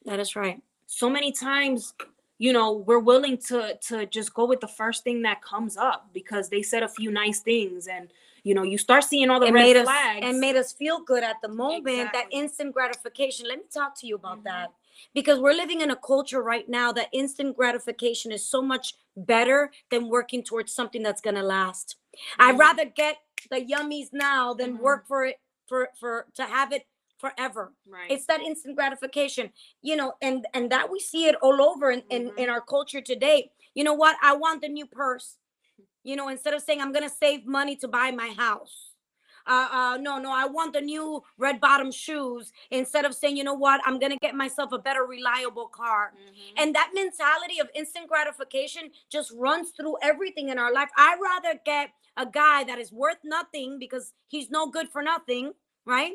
That is right. So many times, you know, we're willing to just go with the first thing that comes up because they said a few nice things, and you know, you start seeing all the red flags. And made us feel good at the moment, that instant gratification. Let me talk to you about that. Because we're living in a culture right now that instant gratification is so much better than working towards something that's going to last. I'd rather get the yummies now than work for it, to have it forever. Right. It's that instant gratification, you know, and that we see it all over in our culture today. You know what? I want the new purse. You know, instead of saying I'm going to save money to buy my house, no, I want the new red bottom shoes, instead of saying, you know what, I'm going to get myself a better reliable car. Mm-hmm. And that mentality of instant gratification just runs through everything in our life. I'd rather get a guy that is worth nothing because he's no good for nothing, right?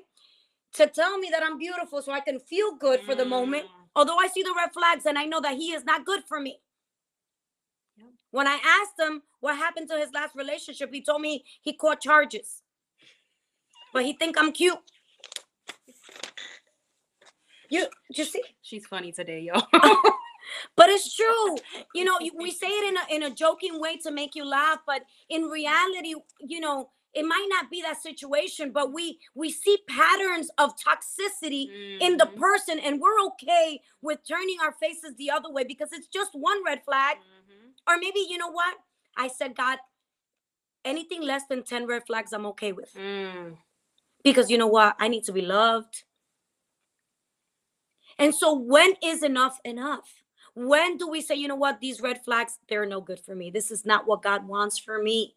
To tell me that I'm beautiful so I can feel good for the moment. Although I see the red flags and I know that he is not good for me. Yeah. When I asked him what happened to his last relationship, he told me he caught charges. But he think I'm cute. You see? She's funny today, y'all. But it's true. You know, we say it in a joking way to make you laugh. But in reality, you know, it might not be that situation, but we see patterns of toxicity in the person, and we're okay with turning our faces the other way because it's just one red flag. Or maybe, you know what? I said, God, anything less than 10 red flags, I'm okay with. Because you know what? I need to be loved. And so when is enough enough? When do we say, you know what? These red flags, they're no good for me. This is not what God wants for me.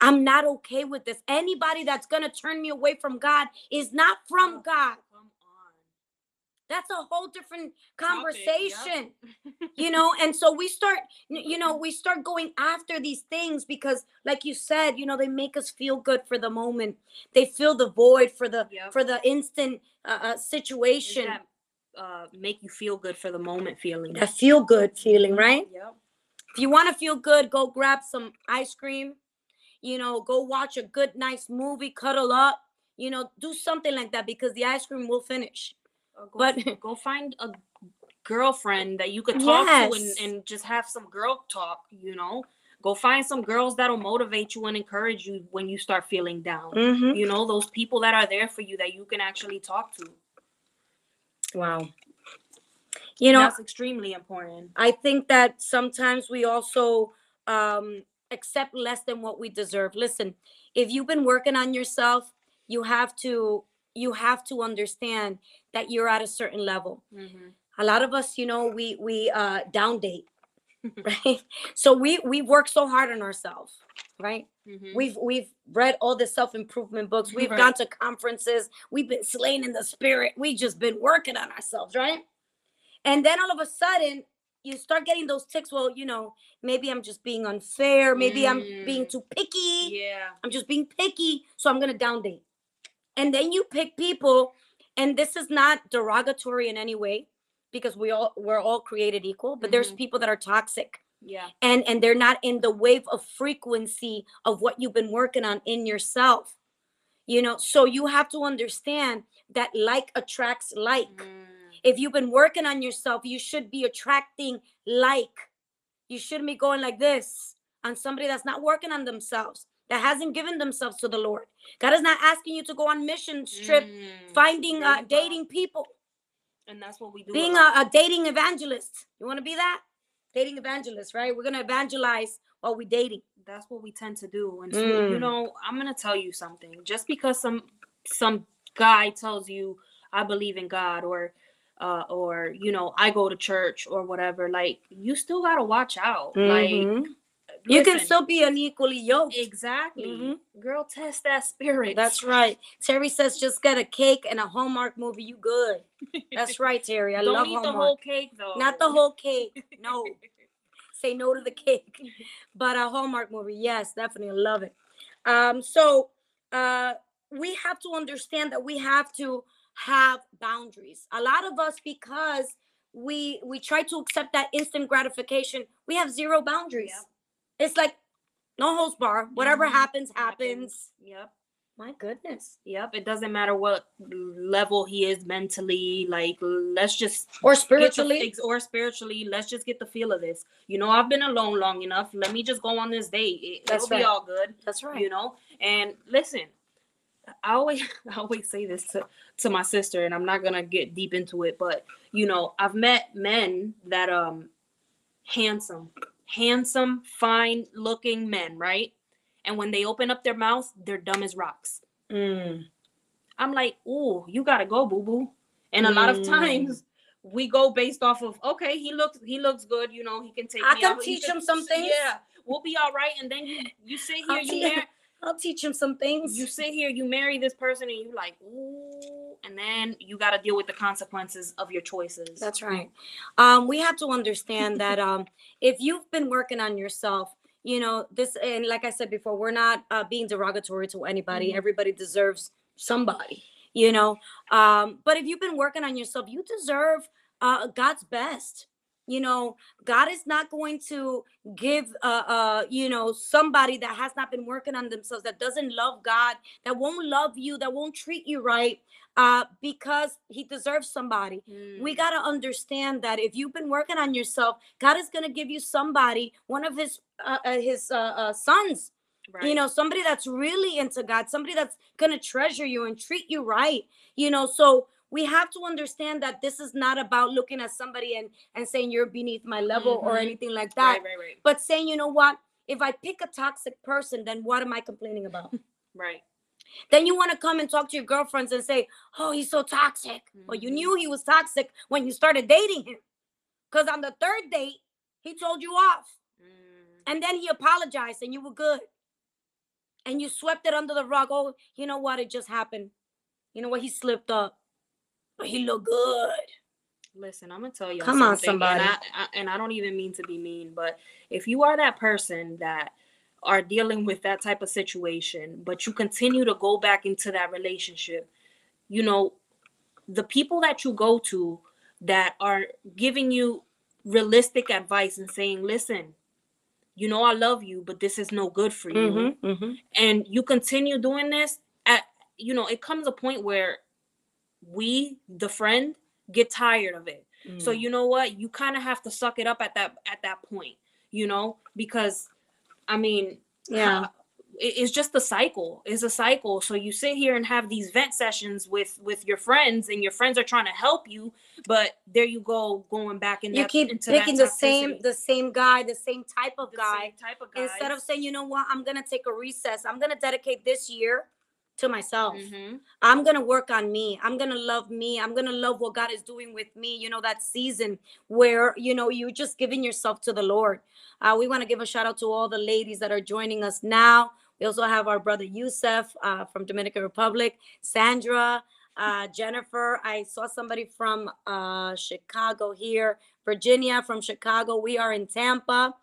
I'm not okay with this. Anybody that's going to turn me away from God is not from God. Come on. That's a whole different conversation, yep. You know? And so we start going after these things because, like you said, you know, they make us feel good for the moment. They fill the void for the instant situation. That, make you feel good for the moment feeling. That feel good feeling, right? Yep. If you want to feel good, go grab some ice cream. You know, go watch a good, nice movie, cuddle up, you know, do something like that because the ice cream will finish. Go find a girlfriend that you could talk to and just have some girl talk, you know. Go find some girls that'll motivate you and encourage you when you start feeling down. Mm-hmm. You know, those people that are there for you that you can actually talk to. Wow. You know, that's extremely important. I think that sometimes we also... accept less than what we deserve. Listen, if you've been working on yourself, you have to understand that you're at a certain level. Mm-hmm. A lot of us, you know, we down date, right? So we work so hard on ourselves, right? Mm-hmm. We've read all the self-improvement books. We've gone to conferences. We've been slain in the spirit. We just been working on ourselves, right? And then all of a sudden, you start getting those ticks. Well, you know, maybe I'm just being unfair. Maybe I'm being too picky. Yeah. I'm just being picky. So I'm going to down date. And then you pick people. And this is not derogatory in any way because we're all created equal. But there's people that are toxic. Yeah. And they're not in the wave of frequency of what you've been working on in yourself. You know, so you have to understand that like attracts like. Mm. If you've been working on yourself, you should be attracting like. You shouldn't be going like this on somebody that's not working on themselves, that hasn't given themselves to the Lord. God is not asking you to go on mission trip, finding, dating people. And that's what we do. Being a dating evangelist. You want to be that? Dating evangelist, right? We're going to evangelize while we're dating. That's what we tend to do. And so, you know, I'm going to tell you something. Just because some guy tells you, I believe in God, or you know, I go to church or whatever, like, you still gotta watch out. Like, you can still be unequally yoked. Exactly. Girl, test that spirit. That's right. Terry says just get a cake and a Hallmark movie, you good. That's right, Terry. I love Hallmark. Don't eat the whole cake though. Not the whole cake. No. Say no to the cake. But a Hallmark movie, yes, definitely love it. So we have to understand that we have to have boundaries. A lot of us, because we try to accept that instant gratification, we have zero boundaries. Yep. It's like no holds barred. Whatever happens. Yep. My goodness. Yep. It doesn't matter what level he is mentally, like, let's just, or spiritually, let's just get the feel of this. You know, I've been alone long enough. Let me just go on this date. It'll be all good. That's right. You know, and listen, I always say this to my sister, and I'm not going to get deep into it, but, you know, I've met men that, handsome, fine looking men, right? And when they open up their mouth, they're dumb as rocks. I'm like, ooh, you got to go, boo-boo. And a lot of times we go based off of, okay, he looks good. You know, he can take me out. I can teach him something. Yeah, we'll be all right. And then you sit here, you there. I'll teach him some things. You sit here, you marry this person, and you like, ooh, and then you got to deal with the consequences of your choices. That's right. We have to understand that if you've been working on yourself, you know, this, and like I said before, we're not being derogatory to anybody. Mm-hmm. Everybody deserves somebody, you know. But if you've been working on yourself, you deserve God's best. You know, God is not going to give, you know, somebody that has not been working on themselves, that doesn't love God, that won't love you, that won't treat you right, because he deserves somebody. Mm. We got to understand that if you've been working on yourself, God is going to give you somebody, one of his sons, right. You know, somebody that's really into God, somebody that's going to treasure you and treat you right. You know, so we have to understand that this is not about looking at somebody and saying you're beneath my level, mm-hmm. or anything like that. Right. But saying, you know what, if I pick a toxic person, then what am I complaining about? Right. Then you want to come and talk to your girlfriends and say, oh, he's so toxic. Mm-hmm. Well, you knew he was toxic when you started dating him. Because on the third date, he told you off. Mm-hmm. And then he apologized and you were good. And you swept it under the rug. Oh, you know what? It just happened. You know what? He slipped up. But he looked good. Listen, I'm going to tell you something. Come on, somebody. And I don't even mean to be mean, but if you are that person that are dealing with that type of situation, but you continue to go back into that relationship, you know, the people that you go to that are giving you realistic advice and saying, listen, you know, I love you, but this is no good for you. Mm-hmm, mm-hmm. And you continue doing this, you know, it comes a point where we, the friend, get tired of it. Mm. So you know what? You kind of have to suck it up at that point, you know, because I mean, yeah, it's just a cycle. It's a cycle. So you sit here and have these vent sessions with your friends, and your friends are trying to help you, but there you go, going back in. You keep picking the same type of guy, instead of saying, you know what, I'm gonna take a recess. I'm gonna dedicate this year to myself. Mm-hmm. I'm going to work on me. I'm going to love me. I'm going to love what God is doing with me. You know, that season where, you know, you're just giving yourself to the Lord. We want to give a shout out to all the ladies that are joining us now. We also have our brother Yusef from Dominican Republic, Sandra, Jennifer. I saw somebody from Chicago here, Virginia from Chicago. We are in Tampa.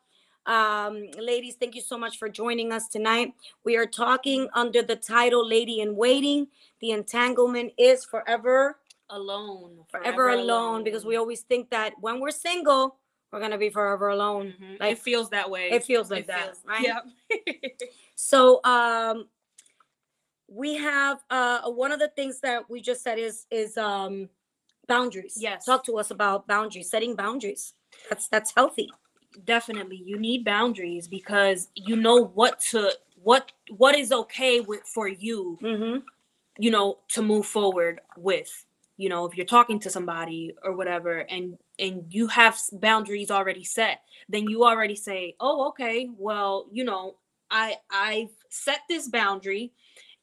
Ladies, thank you so much for joining us tonight. We are talking under the title Lady in Waiting. The entanglement is forever alone. Forever alone, because we always think that when we're single, we're going to be forever alone. Mm-hmm. Like, it feels that way. It feels like that, right? Yep. So, we have, one of the things that we just said is boundaries. Yes. Talk to us about boundaries, setting boundaries. That's healthy. Definitely, you need boundaries because you know what is okay with for you, mm-hmm. you know, to move forward with. You know, if you're talking to somebody or whatever, and you have boundaries already set, then you already say, oh, okay, well, you know, I've set this boundary,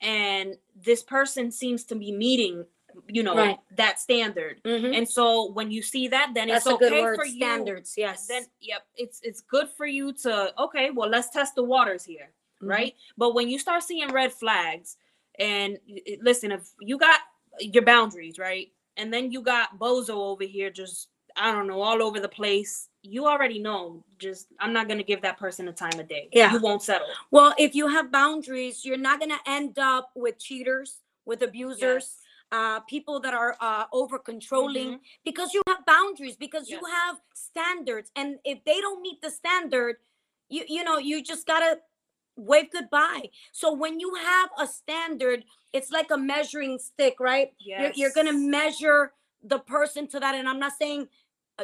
and this person seems to be meeting, you know, right. that standard. Mm-hmm. And so when you see that, then that's it's okay a good word, for you. Standards, yes. Then, yep, it's good for you to, okay, well, let's test the waters here, mm-hmm. right? But when you start seeing red flags, and listen, if you got your boundaries, right? And then you got Bozo over here just, I don't know, all over the place. You already know, just, I'm not going to give that person a time of day. Yeah. You won't settle. Well, if you have boundaries, you're not going to end up with cheaters, with abusers, yes. People that are over controlling, mm-hmm. because you have boundaries, because yes. you have standards, and if they don't meet the standard, you know, you just gotta wave goodbye. So when you have a standard, it's like a measuring stick, right? Yes. You're gonna measure the person to that, and I'm not saying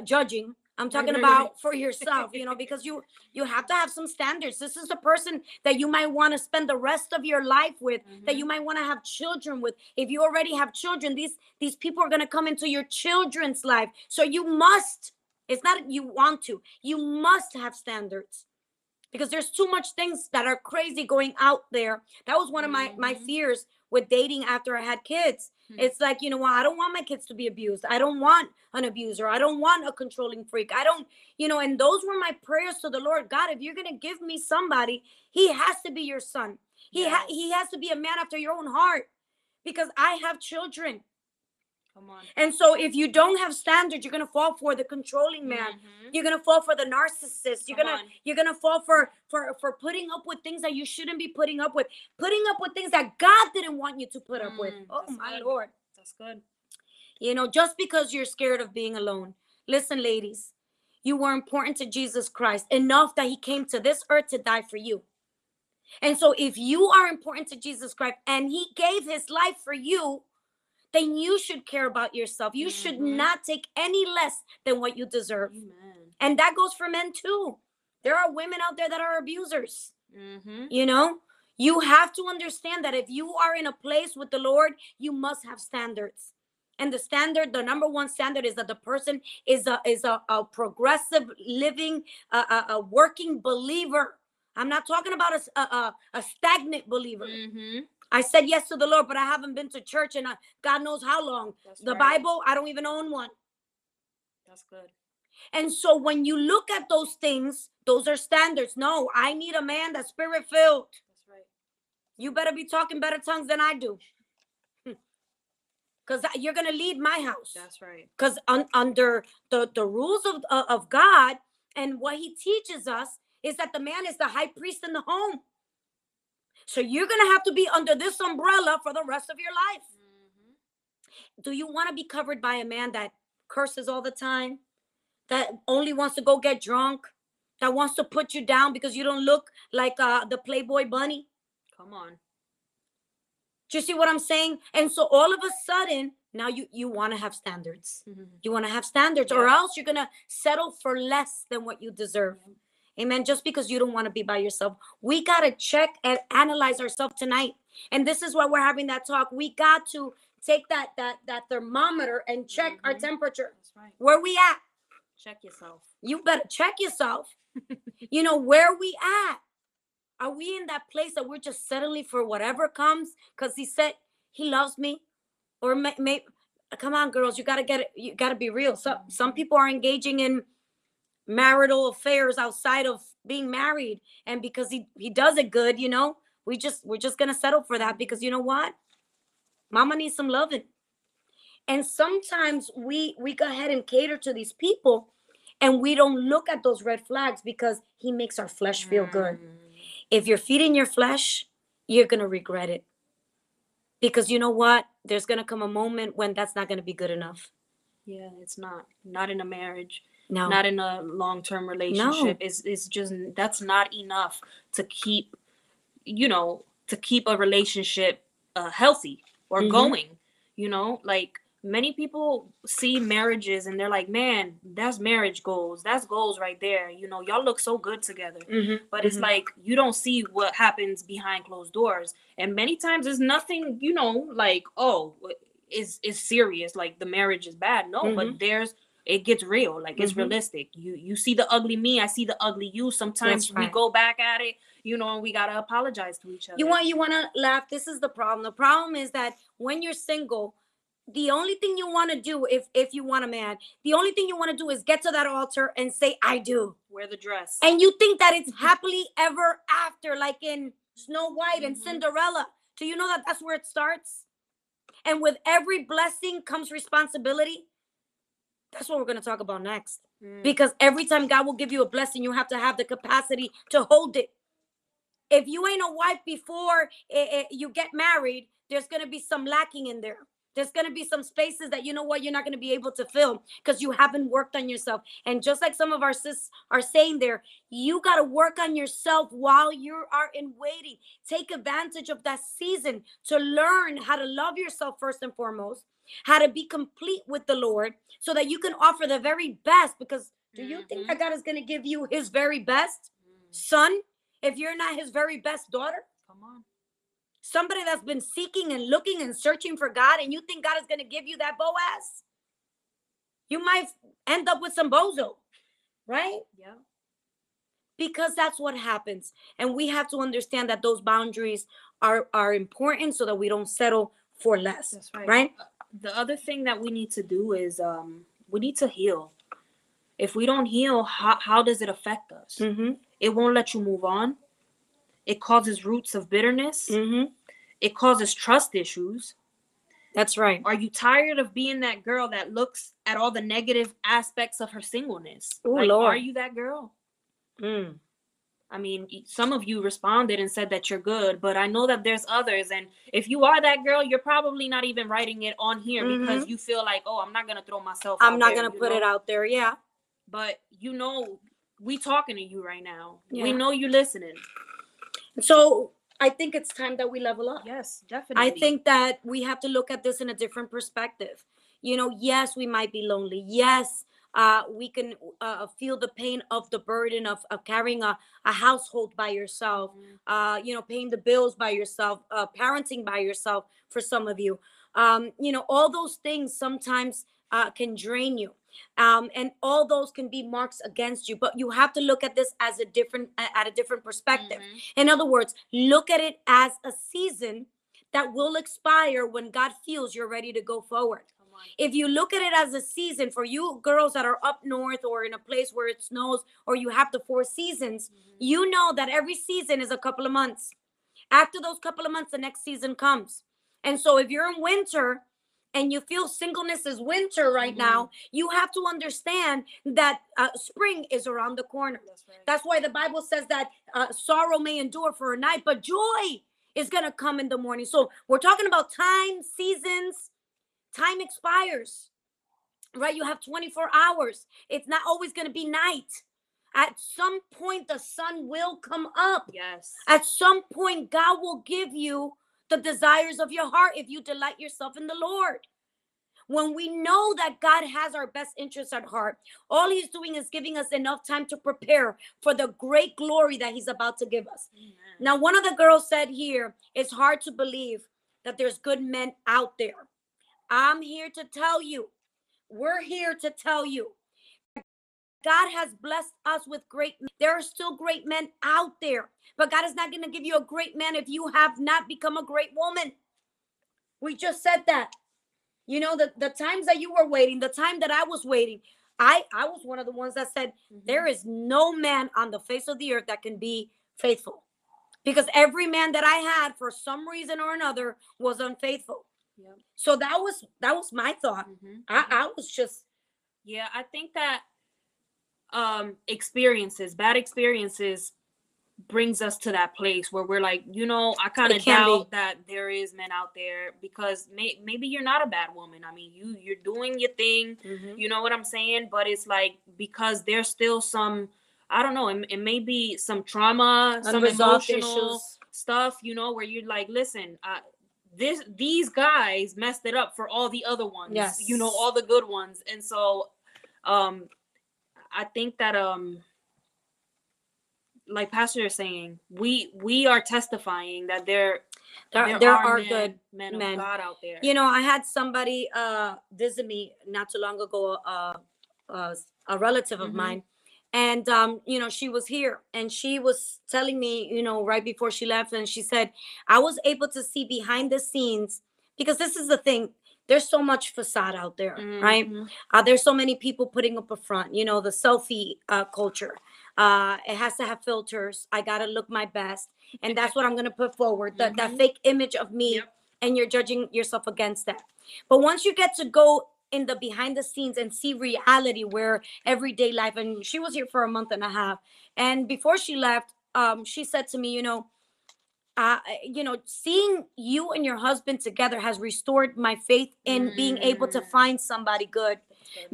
judging. I'm talking about for yourself, you know, because you have to have some standards. This is the person that you might want to spend the rest of your life with, mm-hmm. that you might want to have children with. If you already have children, these people are going to come into your children's life. So you must, it's not you want to, you must have standards, because there's too much things that are crazy going out there. That was one of my fears with dating after I had kids. It's like, you know what? I don't want my kids to be abused. I don't want an abuser. I don't want a controlling freak. I don't, you know, and those were my prayers to the Lord. God, if you're going to give me somebody, he has to be your son. He has to be a man after your own heart, because I have children. Come on. And so if you don't have standards, you're going to fall for the controlling man. Mm-hmm. You're going to fall for the narcissist. You're going to fall for putting up with things that you shouldn't be putting up with things that God didn't want you to put up with. Oh my Lord. That's good. You know, just because you're scared of being alone. Listen, ladies, you were important to Jesus Christ enough that he came to this earth to die for you. And so if you are important to Jesus Christ and he gave his life for you, then you should care about yourself. You should not take any less than what you deserve. Amen. And that goes for men too. There are women out there that are abusers. Mm-hmm. You know, you have to understand that if you are in a place with the Lord, you must have standards. And the standard, the number one standard, is that the person is a progressive living, a working believer. I'm not talking about a stagnant believer. Mm-hmm. I said yes to the Lord, but I haven't been to church in God knows how long. That's the right. Bible, I don't even own one. That's good. And so when you look at those things, those are standards. No, I need a man that's spirit-filled. That's right. You better be talking better tongues than I do. Because you're going to lead my house. That's right. Because under the rules of God and what he teaches us is that the man is the high priest in the home. So you're going to have to be under this umbrella for the rest of your life. Mm-hmm. Do you want to be covered by a man that curses all the time, that only wants to go get drunk, that wants to put you down because you don't look like the Playboy bunny? Come on. Do you see what I'm saying? And so all of a sudden, now you want to have standards. Mm-hmm. You want to have standards, yeah. Or else you're going to settle for less than what you deserve. Mm-hmm. Amen. Just because you don't want to be by yourself. We got to check and analyze ourselves tonight. And this is why we're having that talk. We got to take that thermometer and check our temperature. That's right. Where we at? Check yourself. You better check yourself. You know, where we at? Are we in that place that we're just settling for whatever comes? Because he said he loves me. Or maybe, come on, girls, you got to get it. You got to be real. So, some people are engaging in marital affairs outside of being married, and because he does it good, you know, we're just gonna settle for that, because you know what, mama needs some loving. And sometimes we go ahead and cater to these people, and we don't look at those red flags, because he makes our flesh feel good. If you're feeding your flesh, you're gonna regret it, because you know what, there's gonna come a moment when that's not gonna be good enough. Yeah, it's not in a marriage. No. Not in a long-term relationship. No. It's just, that's not enough to keep, you know, to keep a relationship healthy or going, you know, like many people see marriages and they're like, man, that's marriage goals. That's goals right there. You know, y'all look so good together, but it's like, you don't see what happens behind closed doors. And many times there's nothing, you know, like, oh, it's serious. Like the marriage is bad. No, but it gets real, like it's realistic. You see the ugly me, I see the ugly you. Sometimes we go back at it, you know, and we gotta apologize to each other. You want to laugh? This is the problem. The problem is that when you're single, the only thing you want to do, if you want a man, the only thing you want to do is get to that altar and say, I do. Wear the dress. And you think that it's happily ever after, like in Snow White and Cinderella. Do you know that that's where it starts? And with every blessing comes responsibility. That's what we're going to talk about next. Because every time God will give you a blessing, you have to have the capacity to hold it. If you ain't a wife before you get married, there's going to be some lacking in there. There's going to be some spaces that, you know what, you're not going to be able to fill because you haven't worked on yourself. And just like some of our sis are saying there, you got to work on yourself while you are in waiting. Take advantage of that season to learn how to love yourself first and foremost, how to be complete with the Lord so that you can offer the very best. Because do you think that God is going to give you his very best son if you're not his very best daughter? Come on. Somebody that's been seeking and looking and searching for God, and you think God is going to give you that Boaz? You might end up with some bozo, right? Yeah. Because that's what happens. And we have to understand that those boundaries are important so that we don't settle for less. That's right. Right? The other thing that we need to do is we need to heal. If we don't heal, how does it affect us? It won't let you move on. It causes roots of bitterness. Mm-hmm. It causes trust issues. That's right. Are you tired of being that girl that looks at all the negative aspects of her singleness? Oh, like, Lord. Are you that girl? Mm. I mean, some of you responded and said that you're good, but I know that there's others. And if you are that girl, you're probably not even writing it on here mm-hmm. because you feel like, oh, I'm not going to throw myself out there. I'm not going to put it out there. Yeah. But, you know, we talking to you right now. Yeah. We know you're listening. So I think it's time that we level up. Yes, definitely. I think that we have to look at this in a different perspective. You know, yes, we might be lonely. Yes, we can feel the pain of the burden of carrying a household by yourself, you know, paying the bills by yourself, parenting by yourself for some of you. You know, all those things sometimes can drain you. And all those can be marks against you, but you have to look at this as a different perspective. Mm-hmm. In other words, look at it as a season that will expire when God feels you're ready to go forward. If you look at it as a season for you girls that are up north or in a place where it snows or you have the 4 seasons, mm-hmm. you know that every season is a couple of months. After those couple of months, the next season comes. And so if you're in winter, and you feel singleness is winter right mm-hmm. now, you have to understand that spring is around the corner. That's right. That's why the Bible says that sorrow may endure for a night, but joy is going to come in the morning. So we're talking about time, seasons, time expires, right? You have 24 hours. It's not always going to be night. At some point, the sun will come up. Yes. At some point, God will give you the desires of your heart if you delight yourself in the Lord. When we know that God has our best interests at heart, all he's doing is giving us enough time to prepare for the great glory that he's about to give us. Amen. Now, one of the girls said here, it's hard to believe that there's good men out there. I'm here to tell you, we're here to tell you, God has blessed us with great men. There are still great men out there, but God is not going to give you a great man if you have not become a great woman. We just said that. You know, the times that you were waiting, the time that I was waiting, I was one of the ones that said, there is no man on the face of the earth that can be faithful, because every man that I had for some reason or another was unfaithful. Yep. So that was my thought. Mm-hmm. I was just. Yeah, I think that. Bad experiences brings us to that place where we're like, you know, I kind of doubt that there is men out there, because maybe you're not a bad woman. I mean, you're doing your thing, mm-hmm. you know what I'm saying? But it's like, because there's still some, I don't know, it may be some trauma, some emotional stuff, you know, where you're like, listen, these guys messed it up for all the other ones, yes. you know, all the good ones. And so, I think that, like Pastor is saying, we are testifying that there are good men of God out there. You know, I had somebody visit me not too long ago, a relative of mm-hmm. mine, and you know, she was here and she was telling me, you know, right before she left, and she said, I was able to see behind the scenes, because this is the thing. There's so much facade out there, mm-hmm. right? There's so many people putting up a front. You know, the selfie culture. It has to have filters. I got to look my best. And that's what I'm going to put forward, mm-hmm. that fake image of me. Yep. And you're judging yourself against that. But once you get to go in the behind the scenes and see reality, where everyday life, and she was here for a month and a half. And before she left, she said to me, you know, seeing you and your husband together has restored my faith in being able to find somebody good.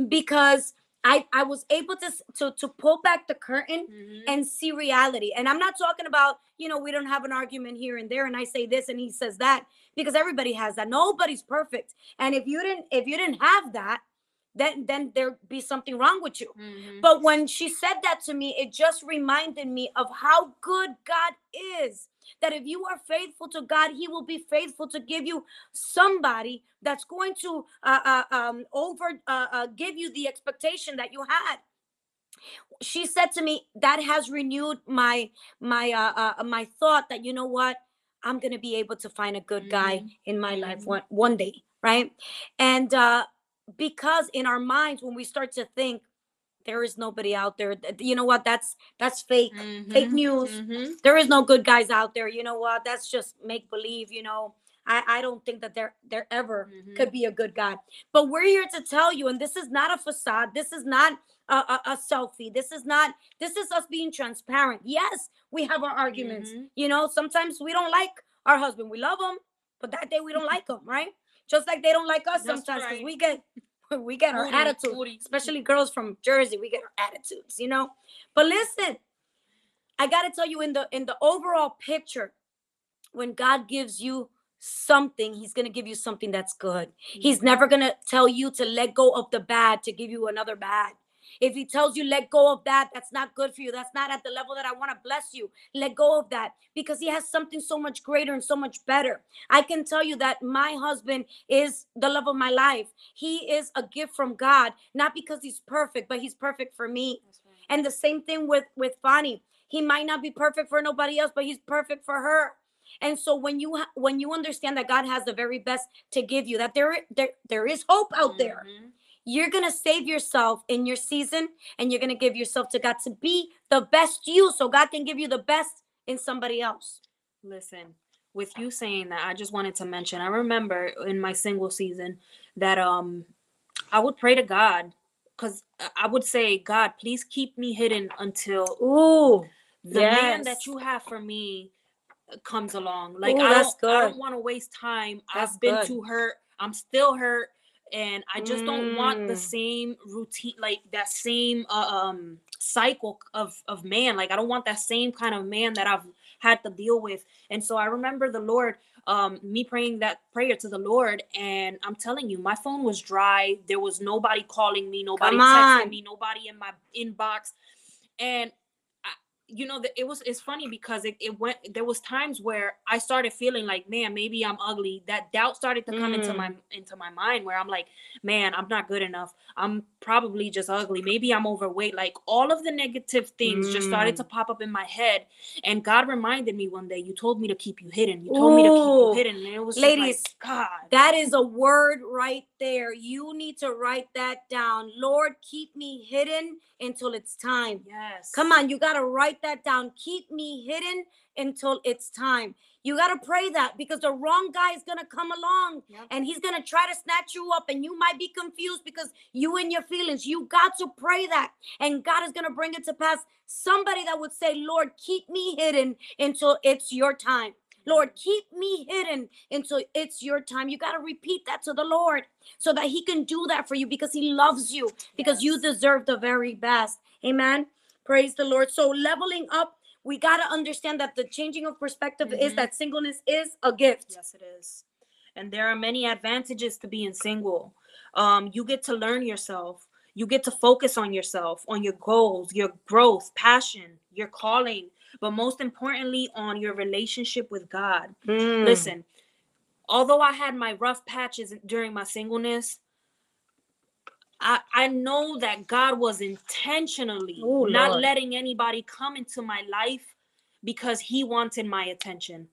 Because I was able to pull back the curtain mm-hmm. and see reality. And I'm not talking about, you know, we don't have an argument here and there, and I say this and he says that, because everybody has that. Nobody's perfect. And if you didn't have that, then there'd be something wrong with you. Mm-hmm. But when she said that to me, it just reminded me of how good God is. That if you are faithful to God, he will be faithful to give you somebody that's going to give you the expectation that you had. She said to me, that has renewed my thought that, you know what, I'm going to be able to find a good mm-hmm. guy in my life one day, right? And because in our minds, when we start to think there is nobody out there. You know what? That's fake, fake news. There is no good guys out there. You know what? That's just make believe, you know. I don't think that there ever could be a good guy. But we're here to tell you, and this is not a facade. This is not a selfie. This is us being transparent. Yes, we have our arguments. You know, sometimes we don't like our husband. We love him, but that day we don't like him, right? Just like they don't like us sometimes, because we get our attitude, especially girls from Jersey. We get our attitudes, you know. But listen, I got to tell you, in the overall picture, when God gives you something, he's going to give you something that's good. He's never going to tell you to let go of the bad to give you another bad. If he tells you let go of that, that's not good for you. That's not at the level that I want to bless you. Let go of that, because he has something so much greater and so much better. I can tell you that my husband is the love of my life. He is a gift from God, not because he's perfect, but he's perfect for me. Right. And the same thing with Fani. He might not be perfect for nobody else, but he's perfect for her. And so when you understand that God has the very best to give you, that there is hope out there, you're going to save yourself in your season, and you're going to give yourself to God to be the best you, so God can give you the best in somebody else. Listen, with you saying that, I just wanted to mention, I remember in my single season that I would pray to God, because I would say, God, please keep me hidden until man that you have for me comes along. Like, I don't want to waste time. I've been too hurt. I'm still hurt, and I just don't want the same routine, like that same cycle of man. Like, I don't want that same kind of man that I've had to deal with. And so I remember the Lord, me praying that prayer to the Lord, and I'm telling you, my phone was dry. There was nobody calling me, nobody texting me, nobody in my inbox. And you know, it's funny, because it went, there was times where I started feeling like, man, maybe I'm ugly. That doubt started to come into my mind, where I'm like, man, I'm not good enough. I'm probably just ugly. Maybe I'm overweight. Like, all of the negative things just started to pop up in my head. And God reminded me one day, you told me to keep you hidden. You told me to keep you hidden. And it was just, ladies, like, God, that is a word right there. You need to write that down. Lord, keep me hidden until it's time. Yes. Come on, you got to write that down. Keep me hidden until it's time. You got to pray that, because the wrong guy is going to come along and he's going to try to snatch you up, and you might be confused because you and your feelings. You got to pray that, and God is going to bring it to pass. Somebody that would say, Lord, keep me hidden until it's your time. Lord, keep me hidden until it's your time. You got to repeat that to the Lord, so that he can do that for you, because he loves you, because you deserve the very best. Amen. Praise the Lord. So leveling up, we got to understand that the changing of perspective is that singleness is a gift. Yes, it is. And there are many advantages to being single. You get to learn yourself. You get to focus on yourself, on your goals, your growth, passion, your calling, but most importantly, on your relationship with God. Listen, although I had my rough patches during my singleness, I know that God was intentionally not letting anybody come into my life, because he wanted my attention,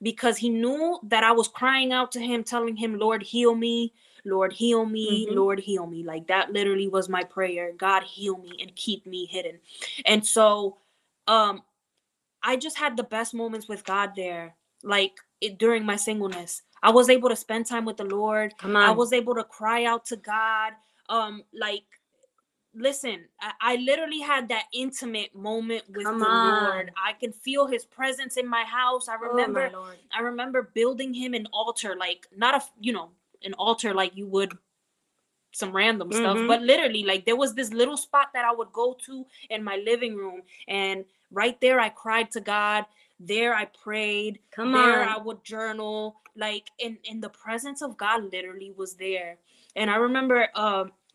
because he knew that I was crying out to him, telling him, Lord, heal me. Lord, heal me. Lord, heal me. Like, that literally was my prayer. God, heal me and keep me hidden. And so, I just had the best moments with God there, like, during my singleness. I was able to spend time with the Lord. Come on. I was able to cry out to God. Like, listen, I literally had that intimate moment with the Lord. I can feel his presence in my house. I remember building him an altar, like, not a, you know, an altar like you would some random stuff, but literally, like, there was this little spot that I would go to in my living room, and right there I cried to God. There I prayed. There I would journal. Like, in the presence of God literally was there. And I remember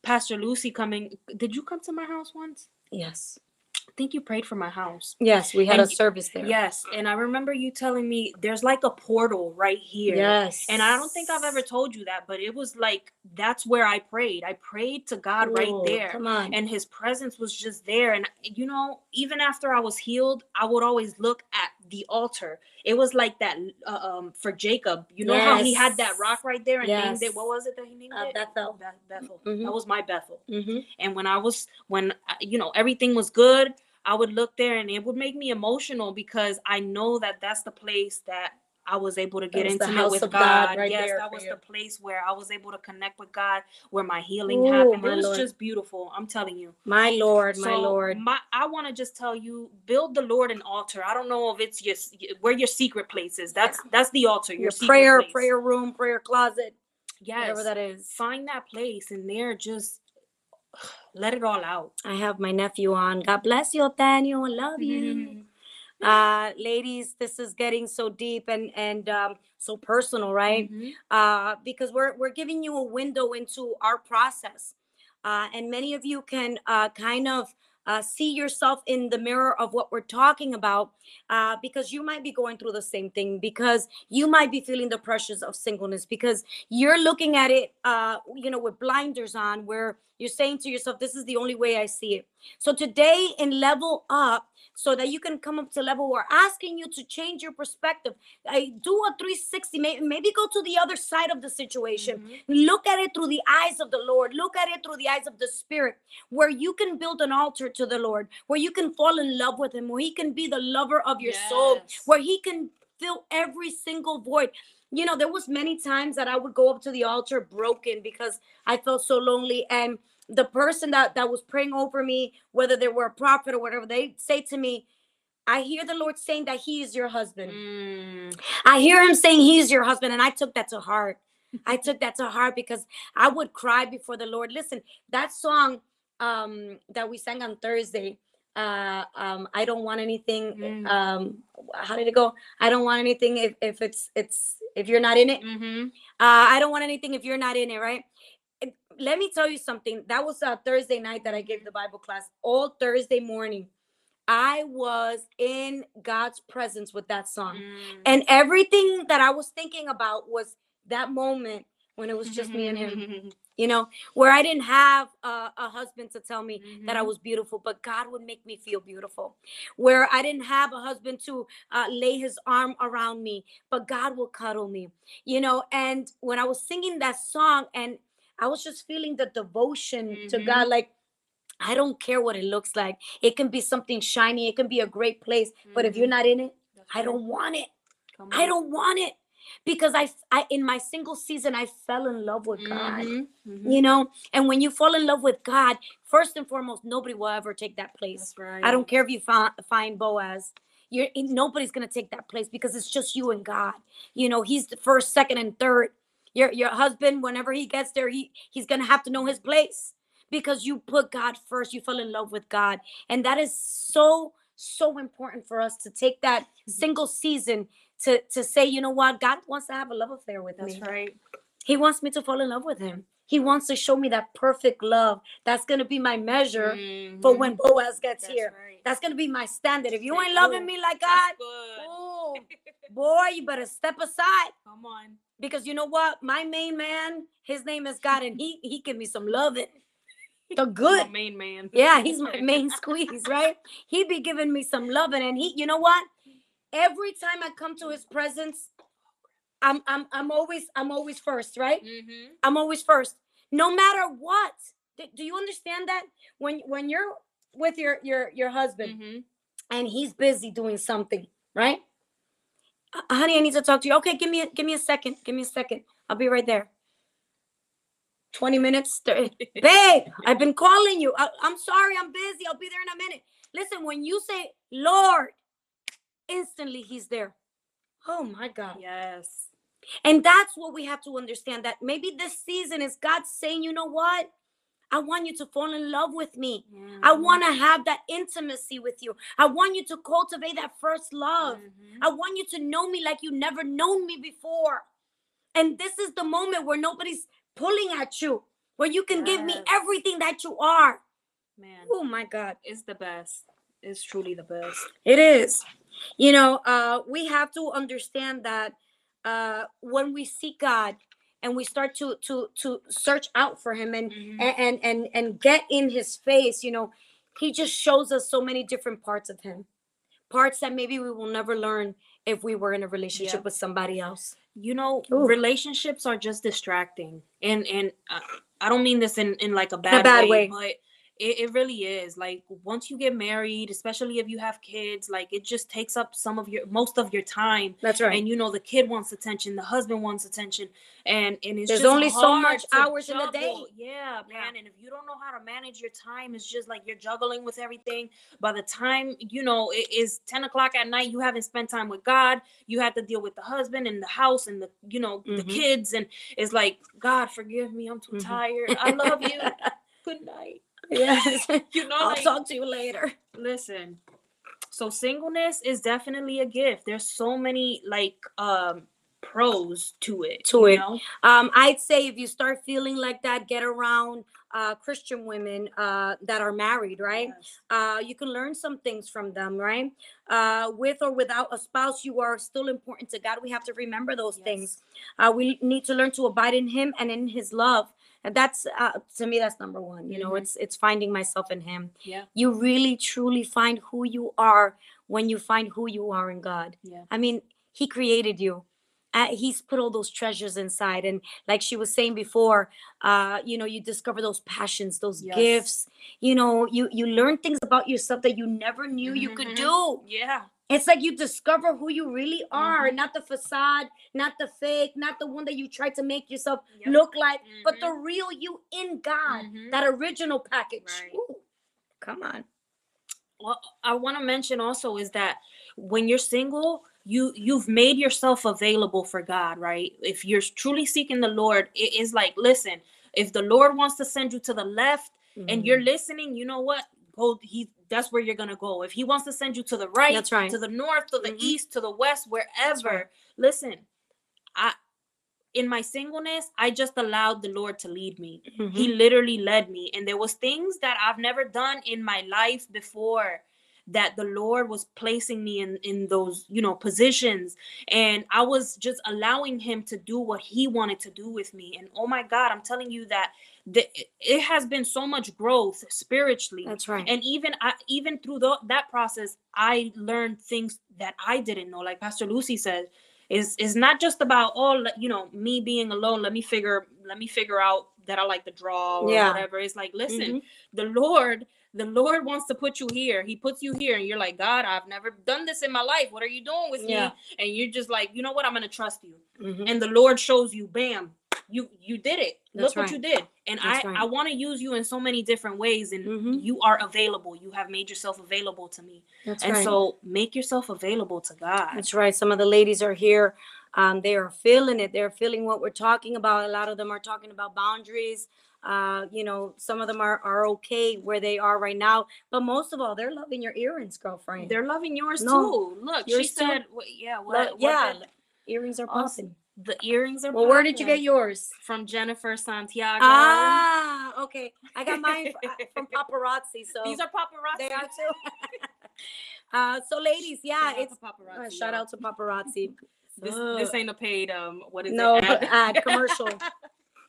Pastor Lucy coming. Did you come to my house once? Yes. I think you prayed for my house. Yes, we had a service there. Yes, and I remember you telling me there's like a portal right here. Yes. And I don't think I've ever told you that, but it was like, that's where I prayed. I prayed to God right there. Come on. And his presence was just there. And, you know, even after I was healed, I would always look at the altar. It was like that for Jacob. You know how he had that rock right there and named it. What was it that he named it? Bethel. Bethel. Mm-hmm. That was my Bethel. Mm-hmm. And when everything was good, I would look there and it would make me emotional because I know that that's the place that I was able to get intimate with God. Right yes, that was the place where I was able to connect with God, where my healing happened. It was just beautiful. I'm telling you. My Lord, my Lord. I want to just tell you, build the Lord an altar. I don't know if it's where your secret place is. That's the altar, your secret place. Prayer room, prayer closet. Yes. Whatever that is. Find that place and there just let it all out. I have my nephew on. God bless you, Daniel. I love you. Mm-hmm. Ladies, this is getting so deep and so personal, right? Mm-hmm. Because we're giving you a window into our process. And many of you can kind of see yourself in the mirror of what we're talking about, because you might be going through the same thing, because you might be feeling the pressures of singleness, because you're looking at it, with blinders on, where you're saying to yourself, this is the only way I see it. So today in Level Up, so that you can come up to level, we're asking you to change your perspective. Do a 360, maybe go to the other side of the situation. Mm-hmm. Look at it through the eyes of the Lord. Look at it through the eyes of the Spirit, where you can build an altar to the Lord, where you can fall in love with him, where he can be the lover of your soul, where he can fill every single void. You know, there was many times that I would go up to the altar broken because I felt so lonely, and the person that was praying over me, whether they were a prophet or whatever, they say to me, I hear the Lord saying that he is your husband. I hear him saying he is your husband, and I took that to heart. I took that to heart because I would cry before the Lord. Listen, that song that we sang on Thursday, I don't want anything. How did it go? I don't want anything if you're not in it. Mm-hmm. I don't want anything if you're not in it, right? Let me tell you something. That was a Thursday night that I gave the Bible class. All Thursday morning, I was in God's presence with that song. And everything that I was thinking about was that moment when it was just me and him, you know, where I didn't have a husband to tell me that I was beautiful, but God would make me feel beautiful, where I didn't have a husband to lay his arm around me, but God will cuddle me, you know. And when I was singing that song, and I was just feeling the devotion to God, like, I don't care what it looks like. It can be something shiny. It can be a great place, but if you're not in it, I don't want it. I don't want it. Because I in my single season, I fell in love with God, you know? And when you fall in love with God, first and foremost, nobody will ever take that place. That's right. I don't care if you find Boaz. Nobody's going to take that place because it's just you and God. You know, he's the first, second, and third. Your husband, whenever he gets there, he's going to have to know his place because you put God first. You fell in love with God. And that is so, so important for us to take that single season to say, you know what, God wants to have a love affair with me. That's right. He wants me to fall in love with him. He wants to show me that perfect love. That's going to be my measure for when Boaz gets here. Right. That's going to be my standard. If you ain't loving me like God, boy, you better step aside. Come on. Because you know what? My main man, his name is God, and he give me some loving. The good. My main man. Yeah, he's my main squeeze, right? He be giving me some loving, and you know what? Every time I come to his presence, I'm always first, right? Mm-hmm. I'm always first, no matter what. Do you understand that? When you're with your husband and he's busy doing something, right? Honey, I need to talk to you. Okay, give me a second. Give me a second. I'll be right there. 20 minutes. Babe, I've been calling you. I'm sorry, I'm busy. I'll be there in a minute. Listen, when you say, Lord, instantly he's there. Oh my God. Yes. And that's what we have to understand, that maybe this season is God saying, you know what? I want you to fall in love with me. Mm-hmm. I want to have that intimacy with you. I want you to cultivate that first love. Mm-hmm. I want you to know me like you never known me before. And this is the moment where nobody's pulling at you, where you can give me everything that you are. Man. Oh my God. It's the best. It's truly the best. It is. You know, we have to understand that when we seek God and we start to search out for him and get in his face, you know, he just shows us so many different parts of him. parts that maybe we will never learn if we were in a relationship with somebody else. You know, relationships are just distracting. And I don't mean this in like a bad way, but it really is. Like, once you get married, especially if you have kids, like, it just takes up most of your time. That's right. And, you know, the kid wants attention. The husband wants attention. And it's there's only so much hours juggle. In the day. Yeah, man. And if you don't know how to manage your time, it's just like you're juggling with everything. By the time, you know, it is 10 o'clock at night, you haven't spent time with God. You have to deal with the husband and the house and the, you know, the kids. And it's like, God, forgive me. I'm too tired. I love you. Good night. Yes. You know, I'll talk to you later. Listen, so singleness is definitely a gift. There's so many like pros to it. I'd say if you start feeling like that, get around Christian women that are married, right? Yes. You can learn some things from them, right? With or without a spouse, you are still important to God. We have to remember those things. We need to learn to abide in Him and in His love. And that's, to me, that's number one. You know, it's finding myself in Him. Yeah. You really, truly find who you are when you find who you are in God. Yeah. I mean, He created you. He's put all those treasures inside. And like she was saying before, you know, you discover those passions, those gifts. You know, you learn things about yourself that you never knew you could do. Yeah. It's like you discover who you really are, not the facade, not the fake, not the one that you try to make yourself look like, but the real you in God, that original package. Right. Ooh, come on. Well, I want to mention also is that when you're single, you've made yourself available for God, right? If you're truly seeking the Lord, it is like, listen, if the Lord wants to send you to the left and you're listening, you know what? That's where you're going to go. If He wants to send you to the right, that's right, to the north, to the east, to the west, wherever. Right. Listen, in my singleness, I just allowed the Lord to lead me. He literally led me. And there was things that I've never done in my life before that the Lord was placing me in those, you know, positions. And I was just allowing Him to do what He wanted to do with me. And oh my God, I'm telling you that it has been so much growth spiritually. That's right. And even through that process, I learned things that I didn't know. Like Pastor Lucy said, is not just about, oh, you know, me being alone. Let me figure out that I like to draw or whatever. It's like, listen, the Lord wants to put you here. He puts you here and you're like, God, I've never done this in my life. What are you doing with me? And you're just like, you know what? I'm going to trust you. And the Lord shows you, bam, you did it. That's Look what you did. And I want to use you in so many different ways. And you are available. You have made yourself available to me. That's and so make yourself available to God. That's right. Some of the ladies are here. They are feeling it. They're feeling what we're talking about. A lot of them are talking about boundaries. You know, some of them are okay where they are right now, but most of all, they're loving your earrings, girlfriend. They're loving yours too. Look, she said, earrings are popping. The earrings are popping. Where did you get yours? From Jennifer Santiago. Ah, okay. I got mine from paparazzi. So these are paparazzi. They are too. So ladies, it's paparazzi. Shout out to paparazzi. This ain't a paid. Ad commercial.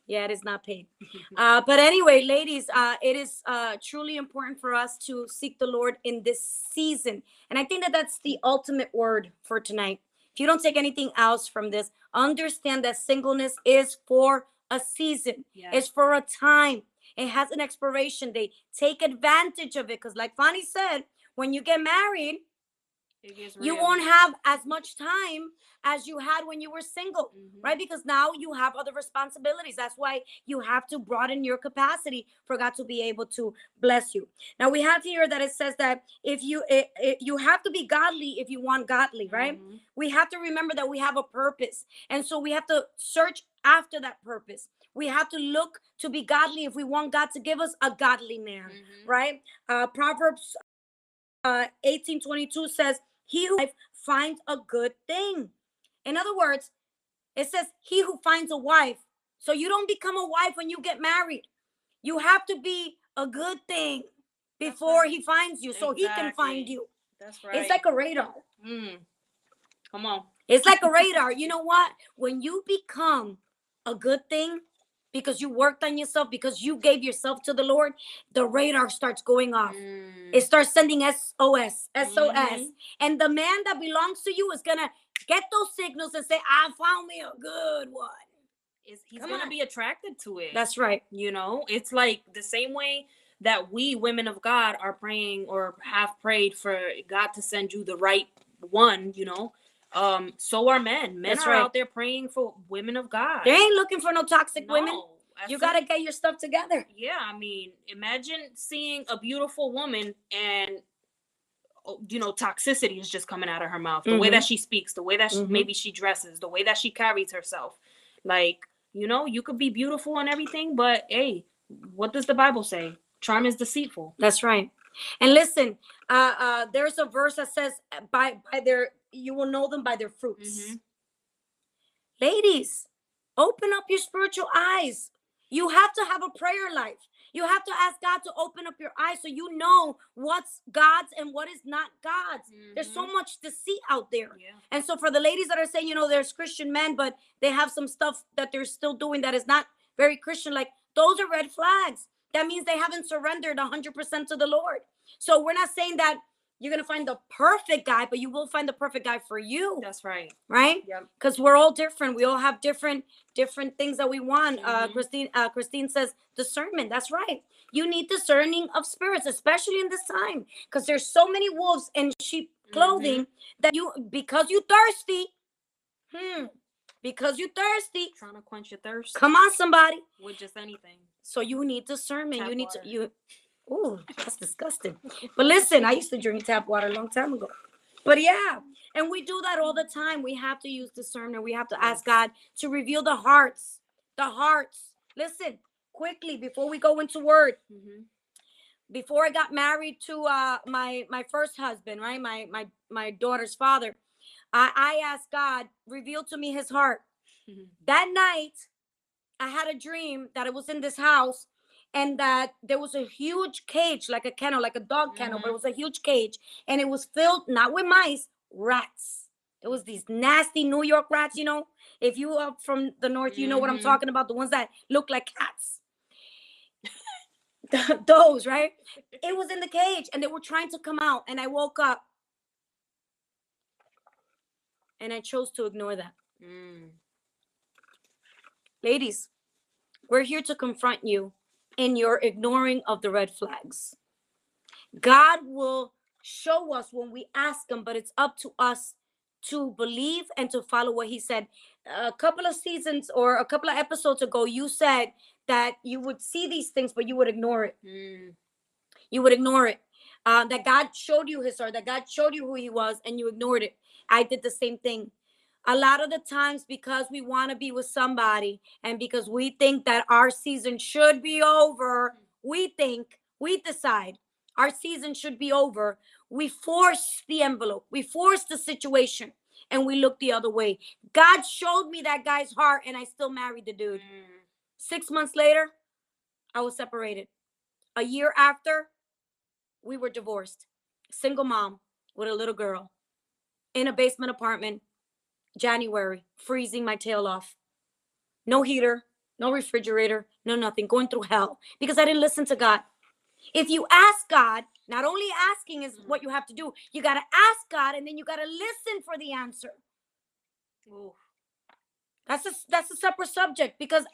Yeah, it is not paid. But anyway, ladies, it is truly important for us to seek the Lord in this season. And I think that that's the ultimate word for tonight. If you don't take anything else from this, understand that singleness is for a season. Yeah. It's for a time. It has an expiration date. Take advantage of it. Because like Fanny said, when you get married, you won't have as much time as you had when you were single, right? Because now you have other responsibilities. That's why you have to broaden your capacity for God to be able to bless you. Now we have here that it says that if you have to be godly if you want godly, right? We have to remember that we have a purpose. And so we have to search after that purpose. We have to look to be godly if we want God to give us a godly man, right? Proverbs 18:22 says, "He who finds a good thing." In other words, it says he who finds a wife. So you don't become a wife when you get married. You have to be a good thing before he finds you, so he can find you. That's right. It's like a radar. Come on. It's like a radar. You know what? When you become a good thing, because you worked on yourself, because you gave yourself to the Lord, the radar starts going off. It starts sending SOS, and the man that belongs to you is going to get those signals and say, I found me a good one. He's going to be attracted to it. That's right. You know, it's like the same way that we women of God are praying or have prayed for God to send you the right one, you know. So are men. Men are out there praying for women of God. They ain't looking for no toxic women. You got to get your stuff together. Yeah, I mean, imagine seeing a beautiful woman and, you know, toxicity is just coming out of her mouth. The way that she speaks, the way that she, maybe she dresses, the way that she carries herself. Like, you know, you could be beautiful and everything, but hey, what does the Bible say? Charm is deceitful. That's right. And listen, there's a verse that says, by their, you will know them by their fruits. Ladies, open up your spiritual eyes. You have to have a prayer life. You have to ask God to open up your eyes so you know what's God's and what is not God's. There's so much deceit out there. And so for the ladies that are saying, you know, there's Christian men, but they have some stuff that they're still doing that is not very Christian, like those are red flags. That means they haven't surrendered 100% to the Lord. So we're not saying that you're going to find the perfect guy, but you will find the perfect guy for you. That's right. Right? Yep. Because we're all different. We all have different things that we want. Christine says discernment. That's right. You need discerning of spirits, especially in this time, because there's so many wolves in sheep clothing that you, because you thirsty, because you thirsty, trying to quench your thirst. Come on, somebody. With just anything. So you need discernment. Tap you need water. Ooh, that's disgusting. But listen, I used to drink tap water a long time ago. But yeah, and we do that all the time. We have to use discernment. We have to ask God to reveal the hearts. The hearts. Listen, quickly, before we go into word. Before I got married to my first husband, right? My daughter's father. I asked God, reveal to me his heart. That night, I had a dream that I was in this house and that there was a huge cage, like a kennel, like a dog kennel, but it was a huge cage. And it was filled, not with mice, rats. It was these nasty New York rats, you know. If you are from the North, you know what I'm talking about, the ones that look like cats. Those, right? It was in the cage and they were trying to come out. And I woke up. And I chose to ignore that. Ladies, we're here to confront you in your ignoring of the red flags. God will show us when we ask him, but it's up to us to believe and to follow what he said. A couple of seasons or a couple of episodes ago, you said that you would see these things, but you would ignore it. You would ignore it. That God showed you his heart, that God showed you who he was, and you ignored it. I did the same thing. A lot of the times because we want to be with somebody and because we think that our season should be over, we decide our season should be over. We force the envelope. We force the situation and we look the other way. God showed me that guy's heart and I still married the dude. 6 months later, I was separated. A year after, we were divorced. Single mom with a little girl. In a basement apartment, January, freezing my tail off. No heater, no refrigerator, no nothing, going through hell because I didn't listen to God. If you ask God, not only asking is what you have to do, you got to ask God and then you got to listen for the answer. Ooh. That's a separate subject because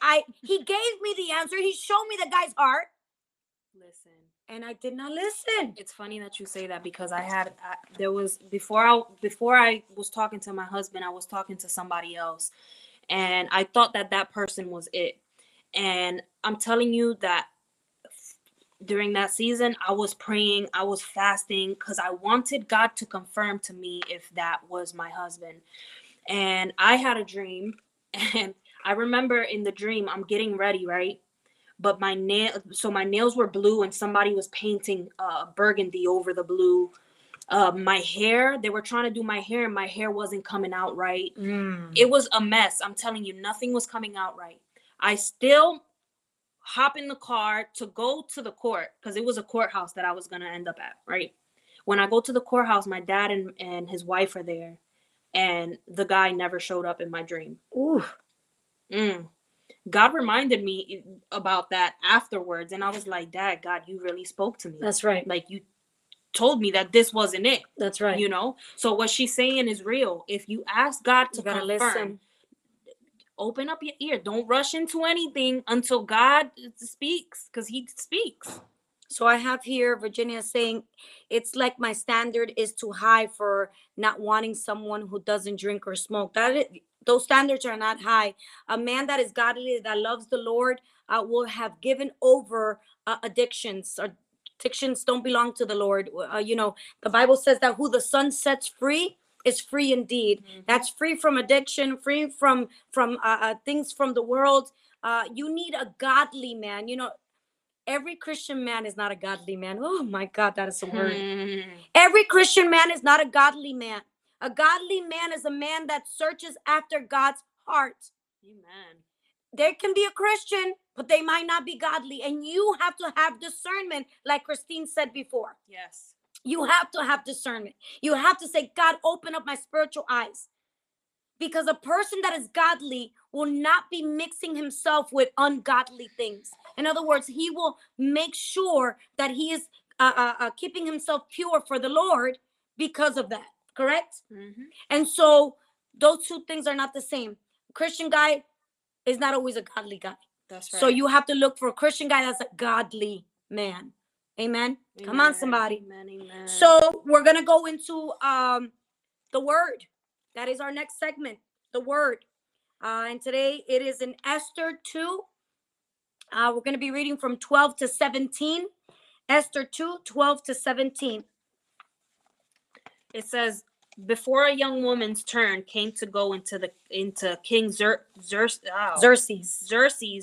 he gave me the answer. He showed me the guy's heart. Listen. And I did not listen. It's funny that you say that because before I was talking to my husband, I was talking to somebody else and I thought that person was it. And I'm telling you that during that season, I was praying, I was fasting because I wanted God to confirm to me if that was my husband. And I had a dream and I remember in the dream, I'm getting ready, right? But my nails were blue and somebody was painting burgundy over the blue. My hair, they were trying to do my hair and my hair wasn't coming out right. It was a mess. I'm telling you, nothing was coming out right. I still hop in the car to go to the court because it was a courthouse that I was going to end up at, right? When I go to the courthouse, my dad and his wife are there and the guy never showed up in my dream. Ooh. God reminded me about that afterwards. And I was like, Dad, God, you really spoke to me. That's right. Like, you told me that this wasn't it. That's right. You know? So what she's saying is real. If you ask God to confirm, listen. Open up your ear. Don't rush into anything until God speaks, because he speaks. So I have here Virginia saying, it's like my standard is too high for not wanting someone who doesn't drink or smoke. Those standards are not high. A man that is godly, that loves the Lord, will have given over addictions. Addictions don't belong to the Lord. You know, the Bible says that who the Son sets free is free indeed. Mm-hmm. That's free from addiction, free from things from the world. You need a godly man. You know, every Christian man is not a godly man. Oh my God, that is a word. Mm-hmm. Every Christian man is not a godly man. A godly man is a man that searches after God's heart. Amen. They can be a Christian, but they might not be godly. And you have to have discernment, like Christine said before. Yes. You have to have discernment. You have to say, God, open up my spiritual eyes. Because a person that is godly will not be mixing himself with ungodly things. In other words, he will make sure that he is keeping himself pure for the Lord because of that. Correct? Mm-hmm. And so those two things are not the same. Christian guy is not always a godly guy. That's right. So you have to look for a Christian guy that's a godly man. Amen? Amen. Come on, somebody. Amen, amen. So we're going to go into the Word. That is our next segment, the Word. And today it is in Esther 2. We're going to be reading from 12 to 17. Esther 2, 12 to 17. It says, before a young woman's turn came to go into King Xerxes,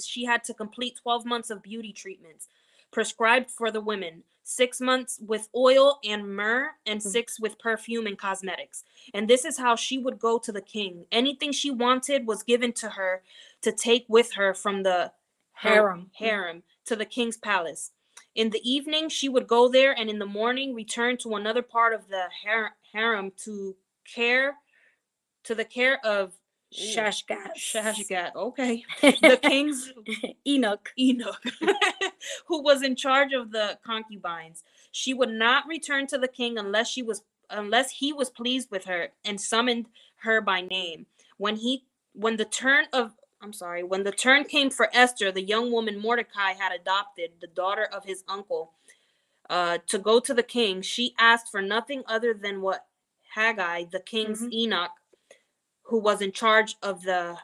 she had to complete 12 months of beauty treatments prescribed for the women, 6 months with oil and myrrh, and 6 with perfume and cosmetics. And this is how she would go to the king. Anything she wanted was given to her to take with her from the harem to the king's palace. In the evening, she would go there, and in the morning, return to another part of the harem to the care of Shashgat. Okay, the king's Enoch, who was in charge of the concubines. She would not return to the king unless he was pleased with her and summoned her by name. When the turn came for Esther, the young woman Mordecai had adopted, the daughter of his uncle, to go to the king, she asked for nothing other than what Haggai, the king's Enoch, who was in charge of the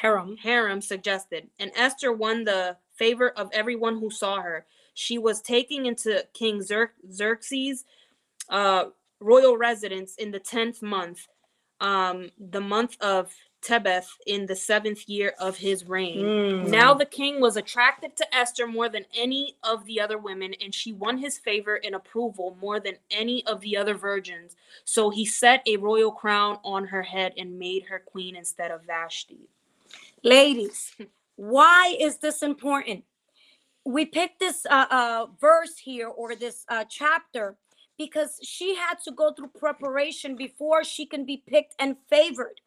harem, suggested. And Esther won the favor of everyone who saw her. She was taken into King Xerxes' royal residence in the 10th month, the month of Tebeth, in the 7th year of his reign. Now the king was attracted to Esther more than any of the other women, and she won his favor and approval more than any of the other virgins. So he set a royal crown on her head and made her queen instead of Vashti. Ladies, why is this important? We picked this verse here, or this chapter, because she had to go through preparation before she can be picked and favored.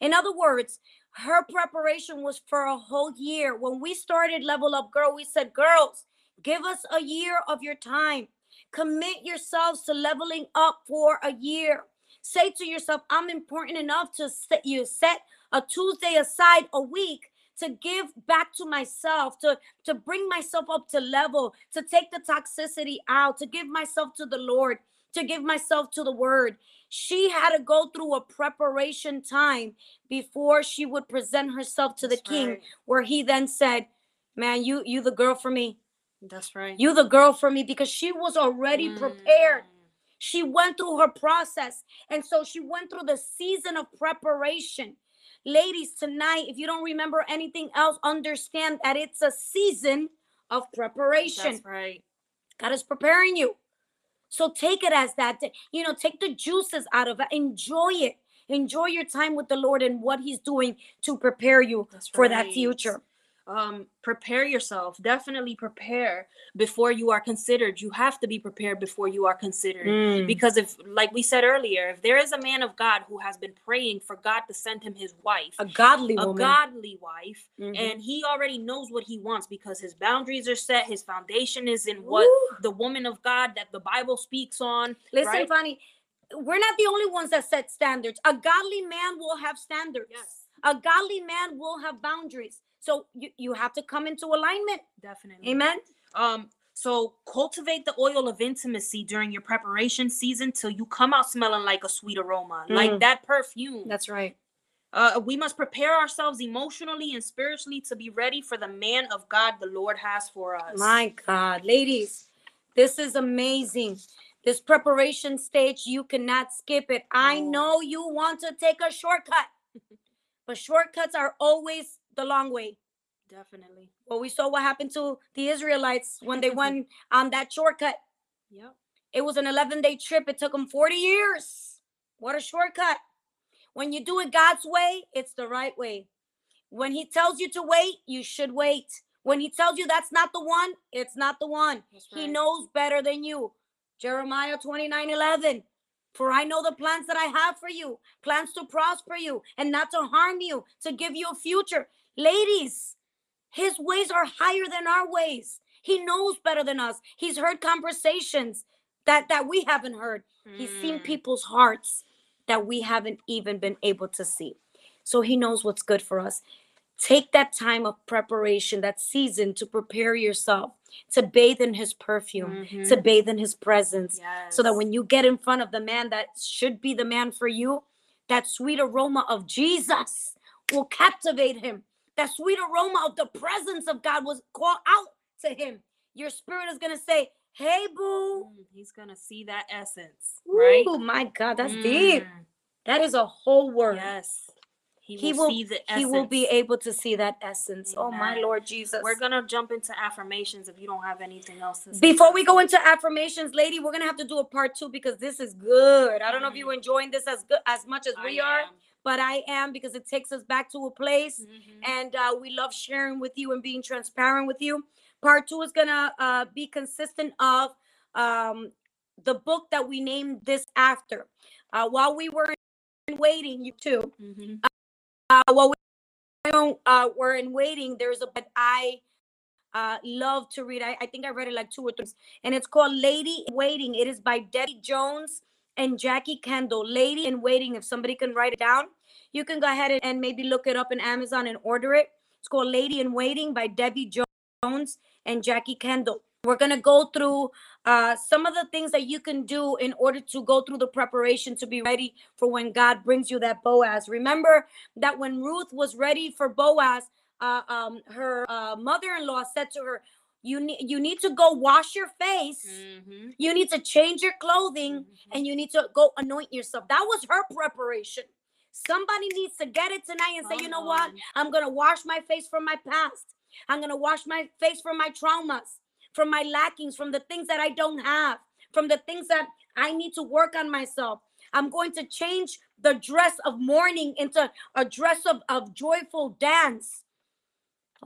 In other words, her preparation was for a whole year. When we started Level Up Girl, we said, girls, give us a year of your time. Commit yourselves to leveling up for a year. Say to yourself, I'm important enough to set a Tuesday aside, a week, to give back to myself, to bring myself up to level, to take the toxicity out, to give myself to the Lord, to give myself to the Word. She had to go through a preparation time before she would present herself to the king, where he then said, man, you the girl for me. That's right. You the girl for me, because she was already prepared. She went through her process. And so she went through the season of preparation. Ladies, tonight, if you don't remember anything else, understand that it's a season of preparation. That's right. God is preparing you. So take it as that, you know, take the juices out of it. Enjoy it. Enjoy your time with the Lord and what he's doing to prepare you for that future. Prepare yourself. Definitely prepare before you are considered. You have to be prepared before you are considered. Because if, like we said earlier, if there is a man of God who has been praying for God to send him his wife, a godly wife, and he already knows what he wants because his boundaries are set, his foundation is in what the woman of God that the Bible speaks on. Listen, right? Fanny, we're not the only ones that set standards. A godly man will have standards. Yes. A godly man will have boundaries. So you have to come into alignment. Definitely. Amen. So cultivate the oil of intimacy during your preparation season till you come out smelling like a sweet aroma, like that perfume. That's right. We must prepare ourselves emotionally and spiritually to be ready for the man of God the Lord has for us. My God, ladies, this is amazing. This preparation stage, you cannot skip it. I know you want to take a shortcut, but shortcuts are always the long way. Definitely. Well, we saw what happened to the Israelites when they went on that shortcut. Yep. It was an 11-day trip. It took them 40 years. What a shortcut. When you do it God's way, it's the right way. When he tells you to wait, you should wait. When he tells you that's not the one, it's not the one. That's right. He knows better than you. Jeremiah 29:11. For I know the plans that I have for you, plans to prosper you and not to harm you, to give you a future. Ladies, his ways are higher than our ways. He knows better than us. He's heard conversations that we haven't heard. He's seen people's hearts that we haven't even been able to see. So he knows what's good for us. Take that time of preparation, that season to prepare yourself, to bathe in his perfume, to bathe in his presence, so that when you get in front of the man that should be the man for you, that sweet aroma of Jesus will captivate him. That sweet aroma of the presence of God was called out to him. Your spirit is going to say, hey, boo. He's going to see that essence, right? Oh, my God, that's deep. That is a whole word. Yes. He will see the essence. He will be able to see that essence. Amen. Oh, my Lord Jesus. We're going to jump into affirmations if you don't have anything else to say. Before we go into affirmations, lady, we're going to have to do a part 2 because this is good. I don't know if you're enjoying this as much as we are, but I am, because it takes us back to a place. And we love sharing with you and being transparent with you. Part 2 is going to be consistent of the book that we named this after. While we were in waiting, you too. While we were in waiting, there's a book I love to read. I think I read it like 2 or 3 times, and it's called Lady in Waiting. It is by Debbie Jones and Jackie Kendall. Lady in Waiting. If somebody can write it down, you can go ahead and maybe look it up in Amazon and order it. It's called Lady in Waiting by Debbie Jones and Jackie Kendall. We're going to go through some of the things that you can do in order to go through the preparation to be ready for when God brings you that Boaz. Remember that when Ruth was ready for Boaz, her mother-in-law said to her, you need to go wash your face. You need to change your clothing, and you need to go anoint yourself. That was her preparation. Somebody needs to get it tonight and say, you know what? I'm going to wash my face from my past. I'm going to wash my face from my traumas, from my lackings, from the things that I don't have, from the things that I need to work on myself. I'm going to change the dress of mourning into a dress of joyful dance.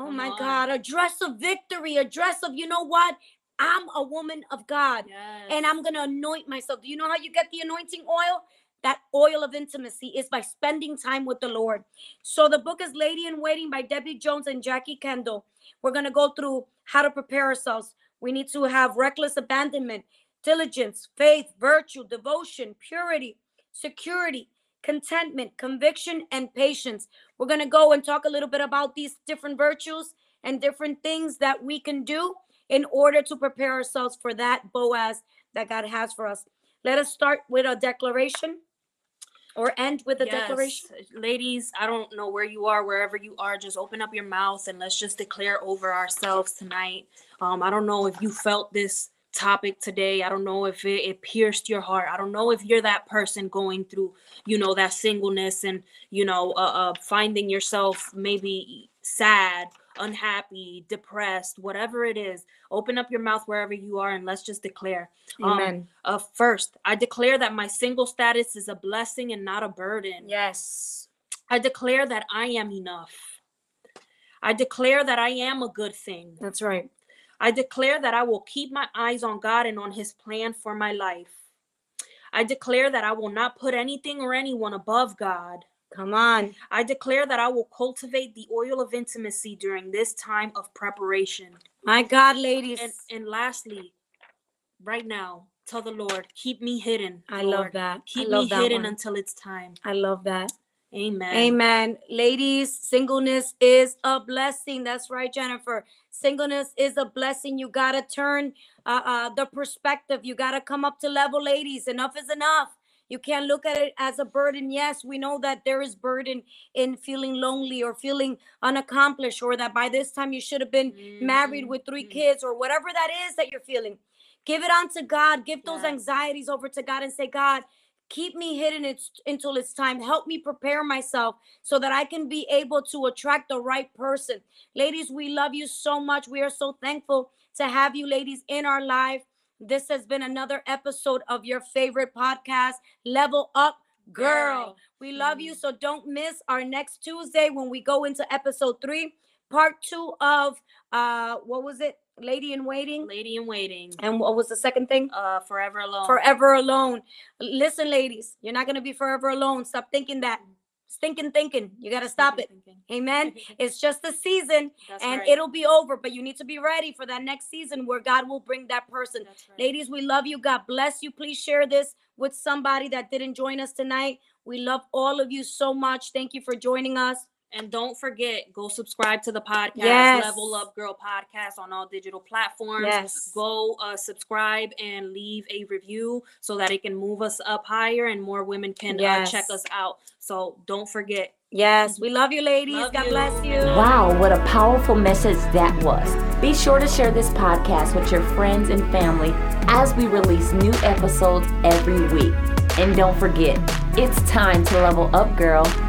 Oh, my God, a dress of victory, a dress of, you know what? I'm a woman of God, and I'm going to anoint myself. Do you know how you get the anointing oil? That oil of intimacy is by spending time with the Lord. So the book is Lady in Waiting by Debbie Jones and Jackie Kendall. We're going to go through how to prepare ourselves. We need to have reckless abandonment, diligence, faith, virtue, devotion, purity, security, contentment, conviction, and patience. We're going to go and talk a little bit about these different virtues and different things that we can do in order to prepare ourselves for that Boaz that God has for us. Let us start with a declaration. Or end with a declaration. Ladies, I don't know where you are, wherever you are, just open up your mouth and let's just declare over ourselves tonight. I don't know if you felt this topic today. I don't know if it pierced your heart. I don't know if you're that person going through, you know, that singleness and, you know, finding yourself maybe sad, unhappy, depressed, whatever it is. Open up your mouth wherever you are and let's just declare. Amen. First, I declare that my single status is a blessing and not a burden. Yes. I declare that I am enough. I declare that I am a good thing. That's right. I declare that I will keep my eyes on God and on his plan for my life. I declare that I will not put anything or anyone above God. Come on. I declare that I will cultivate the oil of intimacy during this time of preparation. My God, ladies. And lastly, right now, tell the Lord, keep me hidden. I Lord. Love that. Keep love me that hidden one. Until it's time. I love that. Amen. Amen. Ladies, singleness is a blessing. That's right, Jennifer. Singleness is a blessing. You got to turn the perspective. You got to come up to level, ladies. Enough is enough. You can't look at it as a burden. Yes, we know that there is burden in feeling lonely or feeling unaccomplished, or that by this time you should have been married with 3 kids, or whatever that is that you're feeling. Give it unto God. Give those anxieties over to God and say, God, keep me hidden until it's time. Help me prepare myself so that I can be able to attract the right person. Ladies, we love you so much. We are so thankful to have you ladies in our life. This has been another episode of your favorite podcast, Level Up Girl. We love you. So don't miss our next Tuesday when we go into episode 3, part 2 of, what was it? Lady in Waiting. Lady in Waiting. And what was the second thing? Forever Alone. Forever Alone. Listen, ladies, you're not going to be forever alone. Stop thinking that. Thinking. You got to stop it. Thinking. Amen. It's just a season. That's and right. It'll be over, but you need to be ready for that next season where God will bring that person. Right. Ladies, we love you. God bless you. Please share this with somebody that didn't join us tonight. We love all of you so much. Thank you for joining us. And don't forget, go subscribe to the podcast, Level Up Girl Podcast, on all digital platforms. Yes. Go subscribe and leave a review so that it can move us up higher and more women can check us out. So don't forget. Yes, we love you, ladies. God bless you. Wow, what a powerful message that was. Be sure to share this podcast with your friends and family as we release new episodes every week. And don't forget, it's time to level up, girl.